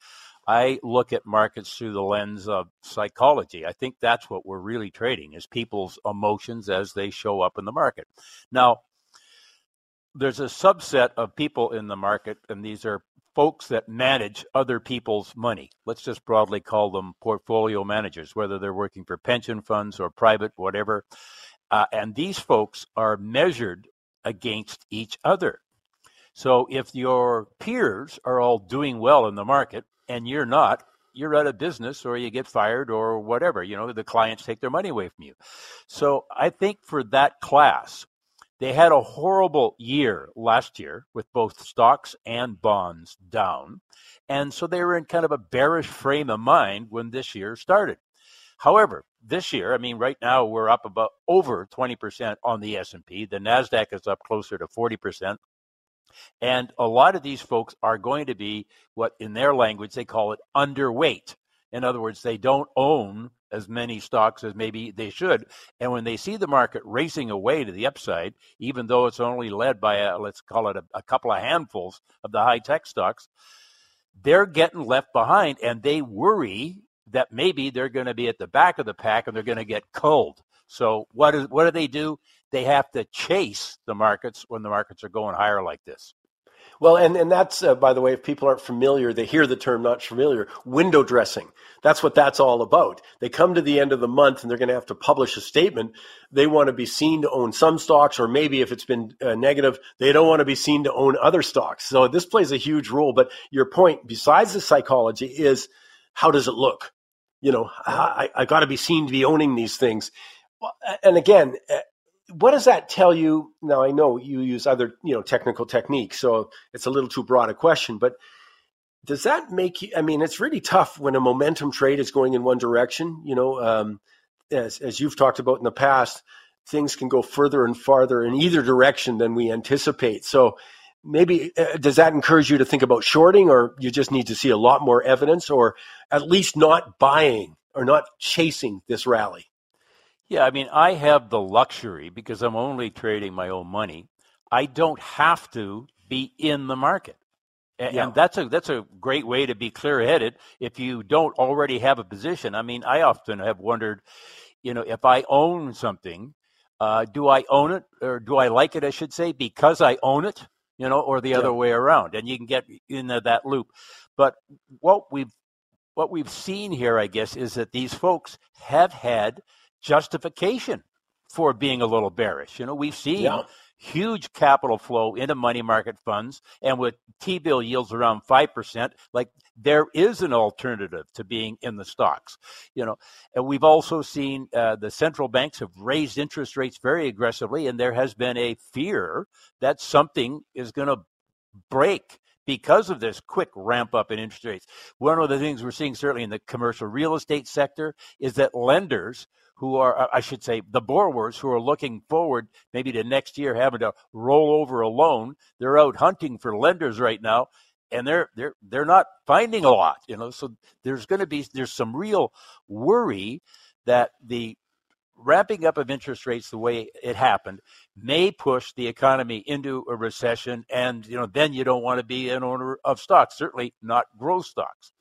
I look at markets through the lens of psychology. I think that's what we're really trading, is people's emotions as they show up in the market. Now, there's a subset of people in the market, and these are folks that manage other people's money. Let's just broadly call them portfolio managers, whether they're working for pension funds or private, whatever. Uh, and these folks are measured against each other. So if your peers are all doing well in the market and you're not, you're out of business or you get fired or whatever. You know, the clients take their money away from you. So I think for that class, they had a horrible year last year with both stocks and bonds down. And so they were in kind of a bearish frame of mind when this year started. However, this year, I mean, right now we're up about over twenty percent on the S and P. The NASDAQ is up closer to forty percent. And a lot of these folks are going to be what in their language they call it underweight. In other words, they don't own as many stocks as maybe they should. And when they see the market racing away to the upside, even though it's only led by, a, let's call it a, a couple of handfuls of the high-tech stocks, they're getting left behind, and they worry that maybe they're going to be at the back of the pack and they're going to get culled. So what is, what do they do? They have to chase the markets when the markets are going higher like this. Well, and, and that's, uh, by the way, if people aren't familiar, they hear the term not familiar, window dressing. That's what that's all about. They come to the end of the month and they're going to have to publish a statement. They want to be seen to own some stocks, or maybe if it's been uh, negative, they don't want to be seen to own other stocks. So this plays a huge role. But your point, besides the psychology, is how does it look? You know, I, I got to be seen to be owning these things. And again, what does that tell you? Now, I know you use other, you know, technical techniques, so it's a little too broad a question, but does that make you, I mean, it's really tough when a momentum trade is going in one direction, you know, um, as, as you've talked about in the past, things can go further and farther in either direction than we anticipate. So maybe uh, does that encourage you to think about shorting, or you just need to see a lot more evidence, or at least not buying or not chasing this rally? Yeah, I mean, I have the luxury because I'm only trading my own money. I don't have to be in the market. And, yeah. and that's a that's a great way to be clear-headed if you don't already have a position. I mean, I often have wondered, you know, if I own something, uh, do I own it, or do I like it, I should say, because I own it, you know, or the yeah. other way around. And you can get into that loop. But what we've, what we've seen here, I guess, is that these folks have had justification for being a little bearish. You know, we've seen yeah. huge capital flow into money market funds, and with T-bill yields around five percent, like there is an alternative to being in the stocks, you know. And we've also seen uh, the central banks have raised interest rates very aggressively, and there has been a fear that something is going to break because of this quick ramp up in interest rates. One of the things we're seeing certainly in the commercial real estate sector is that lenders who are, I should say, the borrowers who are looking forward maybe to next year having to roll over a loan, they're out hunting for lenders right now, and they're they're they're not finding a lot, you know. So there's going to be there's some real worry that the wrapping up of interest rates the way it happened may push the economy into a recession. And, you know, then you don't want to be an owner of stocks, certainly not growth stocks.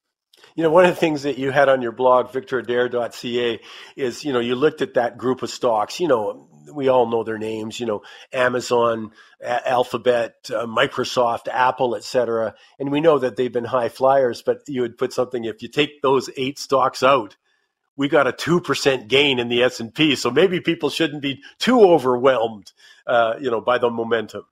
You know, one of the things that you had on your blog, victor adair dot c a, is, you know, you looked at that group of stocks. You know, we all know their names, you know, Amazon, A- Alphabet, uh, Microsoft, Apple, et cetera. And we know that they've been high flyers, but you would put something, if you take those eight stocks out, we got a two percent gain in the S and P. So maybe people shouldn't be too overwhelmed, uh, you know, by the momentum.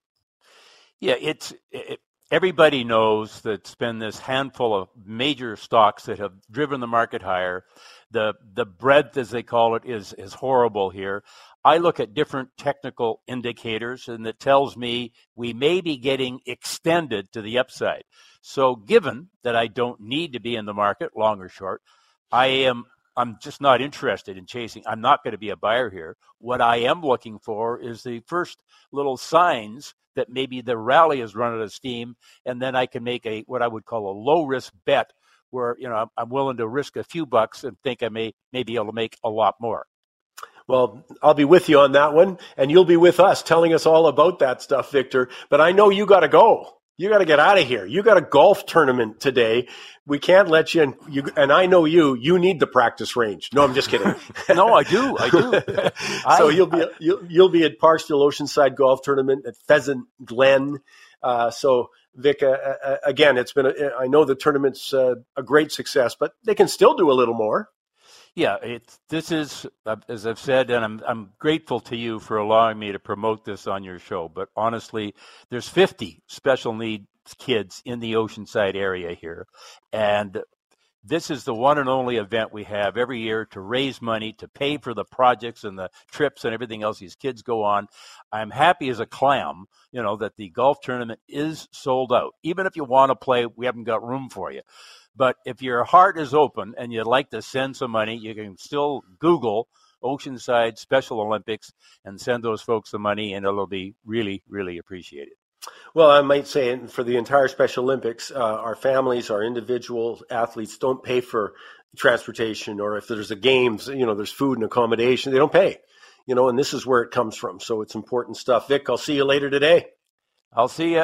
Yeah, it's... It- Everybody knows that it's been this handful of major stocks that have driven the market higher. The the breadth, as they call it, is is horrible here. I look at different technical indicators, and it tells me we may be getting extended to the upside. So given that I don't need to be in the market, long or short, I am I'm just not interested in chasing. I'm not going to be a buyer here. What I am looking for is the first little signs that maybe the rally has run out of steam, and then I can make a what I would call a low-risk bet where, you know, I'm, I'm willing to risk a few bucks and think I may, may be able to make a lot more. Well, I'll be with you on that one, and you'll be with us telling us all about that stuff, Victor. But I know you got to go. You got to get out of here. You got a golf tournament today. We can't let you, and you, and I know you, you need the practice range. No, I'm just kidding. No, I do. I do. So I, you'll be, I, you'll, you'll be at Parksville Oceanside Golf Tournament at Pheasant Glen. Uh, so Vic, uh, uh, again, it's been, a, I know the tournament's uh, a great success, but they can still do a little more. Yeah, it's, this is, as I've said, and I'm I'm grateful to you for allowing me to promote this on your show, but honestly, there's fifty special needs kids in the Oceanside area here, and this is the one and only event we have every year to raise money, to pay for the projects and the trips and everything else these kids go on. I'm happy as a clam, you know, that the golf tournament is sold out. Even if you want to play, we haven't got room for you. But if your heart is open and you'd like to send some money, you can still Google Oceanside Special Olympics and send those folks the money, and it'll be really, really appreciated. Well, I might say for the entire Special Olympics, uh, our families, our individual athletes don't pay for transportation, or if there's a games, you know, there's food and accommodation, they don't pay, you know, and this is where it comes from. So it's important stuff. Vic, I'll see you later today. I'll see you.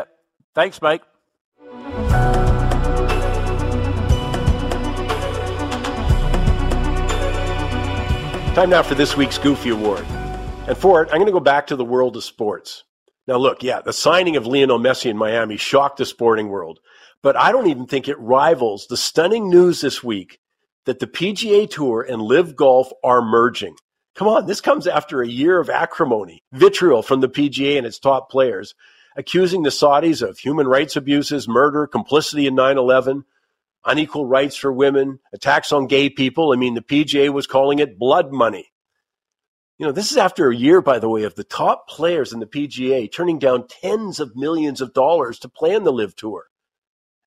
Thanks, Mike. Time now for this week's Goofy Award. And for it, I'm going to go back to the world of sports. Now look, yeah, the signing of Lionel Messi in Miami shocked the sporting world, but I don't even think it rivals the stunning news this week that the P G A Tour and Live Golf are merging. Come on, this comes after a year of acrimony, vitriol from the P G A and its top players, accusing the Saudis of human rights abuses, murder, complicity in nine eleven, unequal rights for women, attacks on gay people. I mean, the P G A was calling it blood money. You know, this is after a year, by the way, of the top players in the P G A turning down tens of millions of dollars to play on the Live Tour.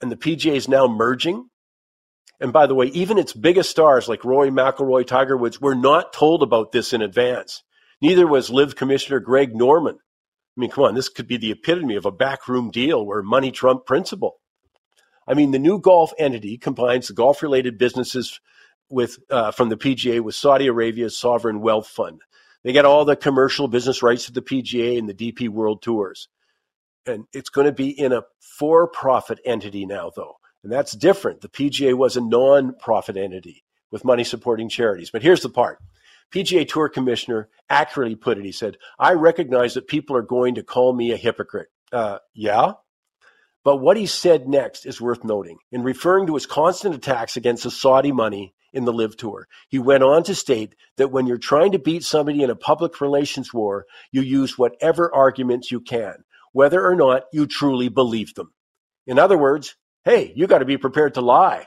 And the P G A is now merging. And by the way, even its biggest stars like Rory McIlroy, Tiger Woods were not told about this in advance. Neither was Live Commissioner Greg Norman. I mean, come on, this could be the epitome of a backroom deal where money trumped principle. I mean, the new golf entity combines the golf-related businesses with uh, from the P G A with Saudi Arabia's Sovereign Wealth Fund. They get all the commercial business rights of the P G A and the D P World Tours. And it's going to be in a for-profit entity now, though. And that's different. The P G A was a non-profit entity with money supporting charities. But here's the part. P G A Tour Commissioner accurately put it. He said, I recognize that people are going to call me a hypocrite. Uh, yeah? But what he said next is worth noting. In referring to his constant attacks against the Saudi money in the Live Tour, he went on to state that when you're trying to beat somebody in a public relations war, you use whatever arguments you can, whether or not you truly believe them. In other words, hey, you got to be prepared to lie.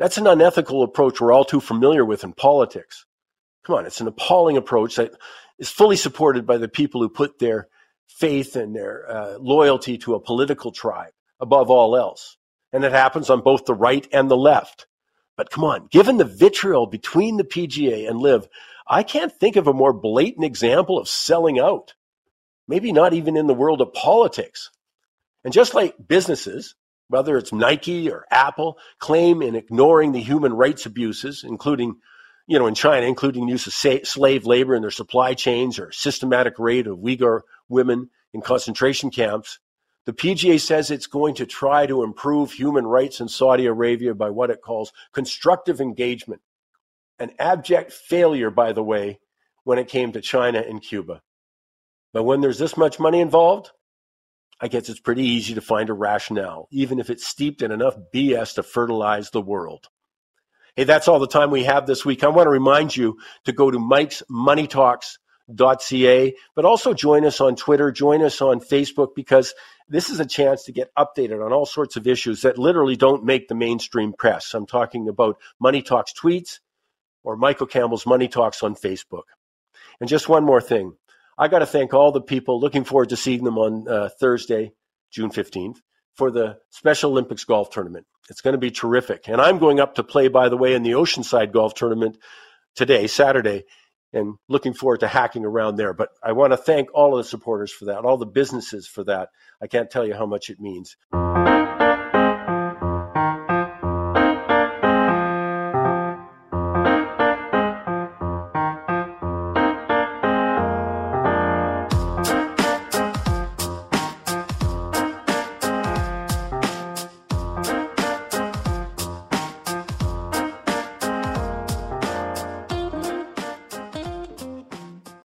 That's an unethical approach we're all too familiar with in politics. Come on, it's an appalling approach that is fully supported by the people who put their faith and their uh, loyalty to a political tribe above all else. And it happens on both the right and the left. But come on, given the vitriol between the P G A and Live, I can't think of a more blatant example of selling out. Maybe not even in the world of politics. And just like businesses, whether it's Nike or Apple, claim in ignoring the human rights abuses, including, you know, in China, including the use of sa- slave labor in their supply chains or systematic raid of Uyghur women in concentration camps. The P G A says it's going to try to improve human rights in Saudi Arabia by what it calls constructive engagement, an abject failure, by the way, when it came to China and Cuba. But when there's this much money involved, I guess it's pretty easy to find a rationale, even if it's steeped in enough B S to fertilize the world. Hey, that's all the time we have this week. I want to remind you to go to mikes money talks dot c a, but also join us on Twitter, join us on Facebook, because this is a chance to get updated on all sorts of issues that literally don't make the mainstream press. I'm talking about Money Talks tweets or Michael Campbell's Money Talks on Facebook. And just one more thing. I got to thank all the people, looking forward to seeing them on uh, Thursday, June fifteenth, for the Special Olympics golf tournament. It's going to be terrific. And I'm going up to play, by the way, in the Oceanside golf tournament today, Saturday, and looking forward to hacking around there. But I want to thank all of the supporters for that, all the businesses for that. I can't tell you how much it means.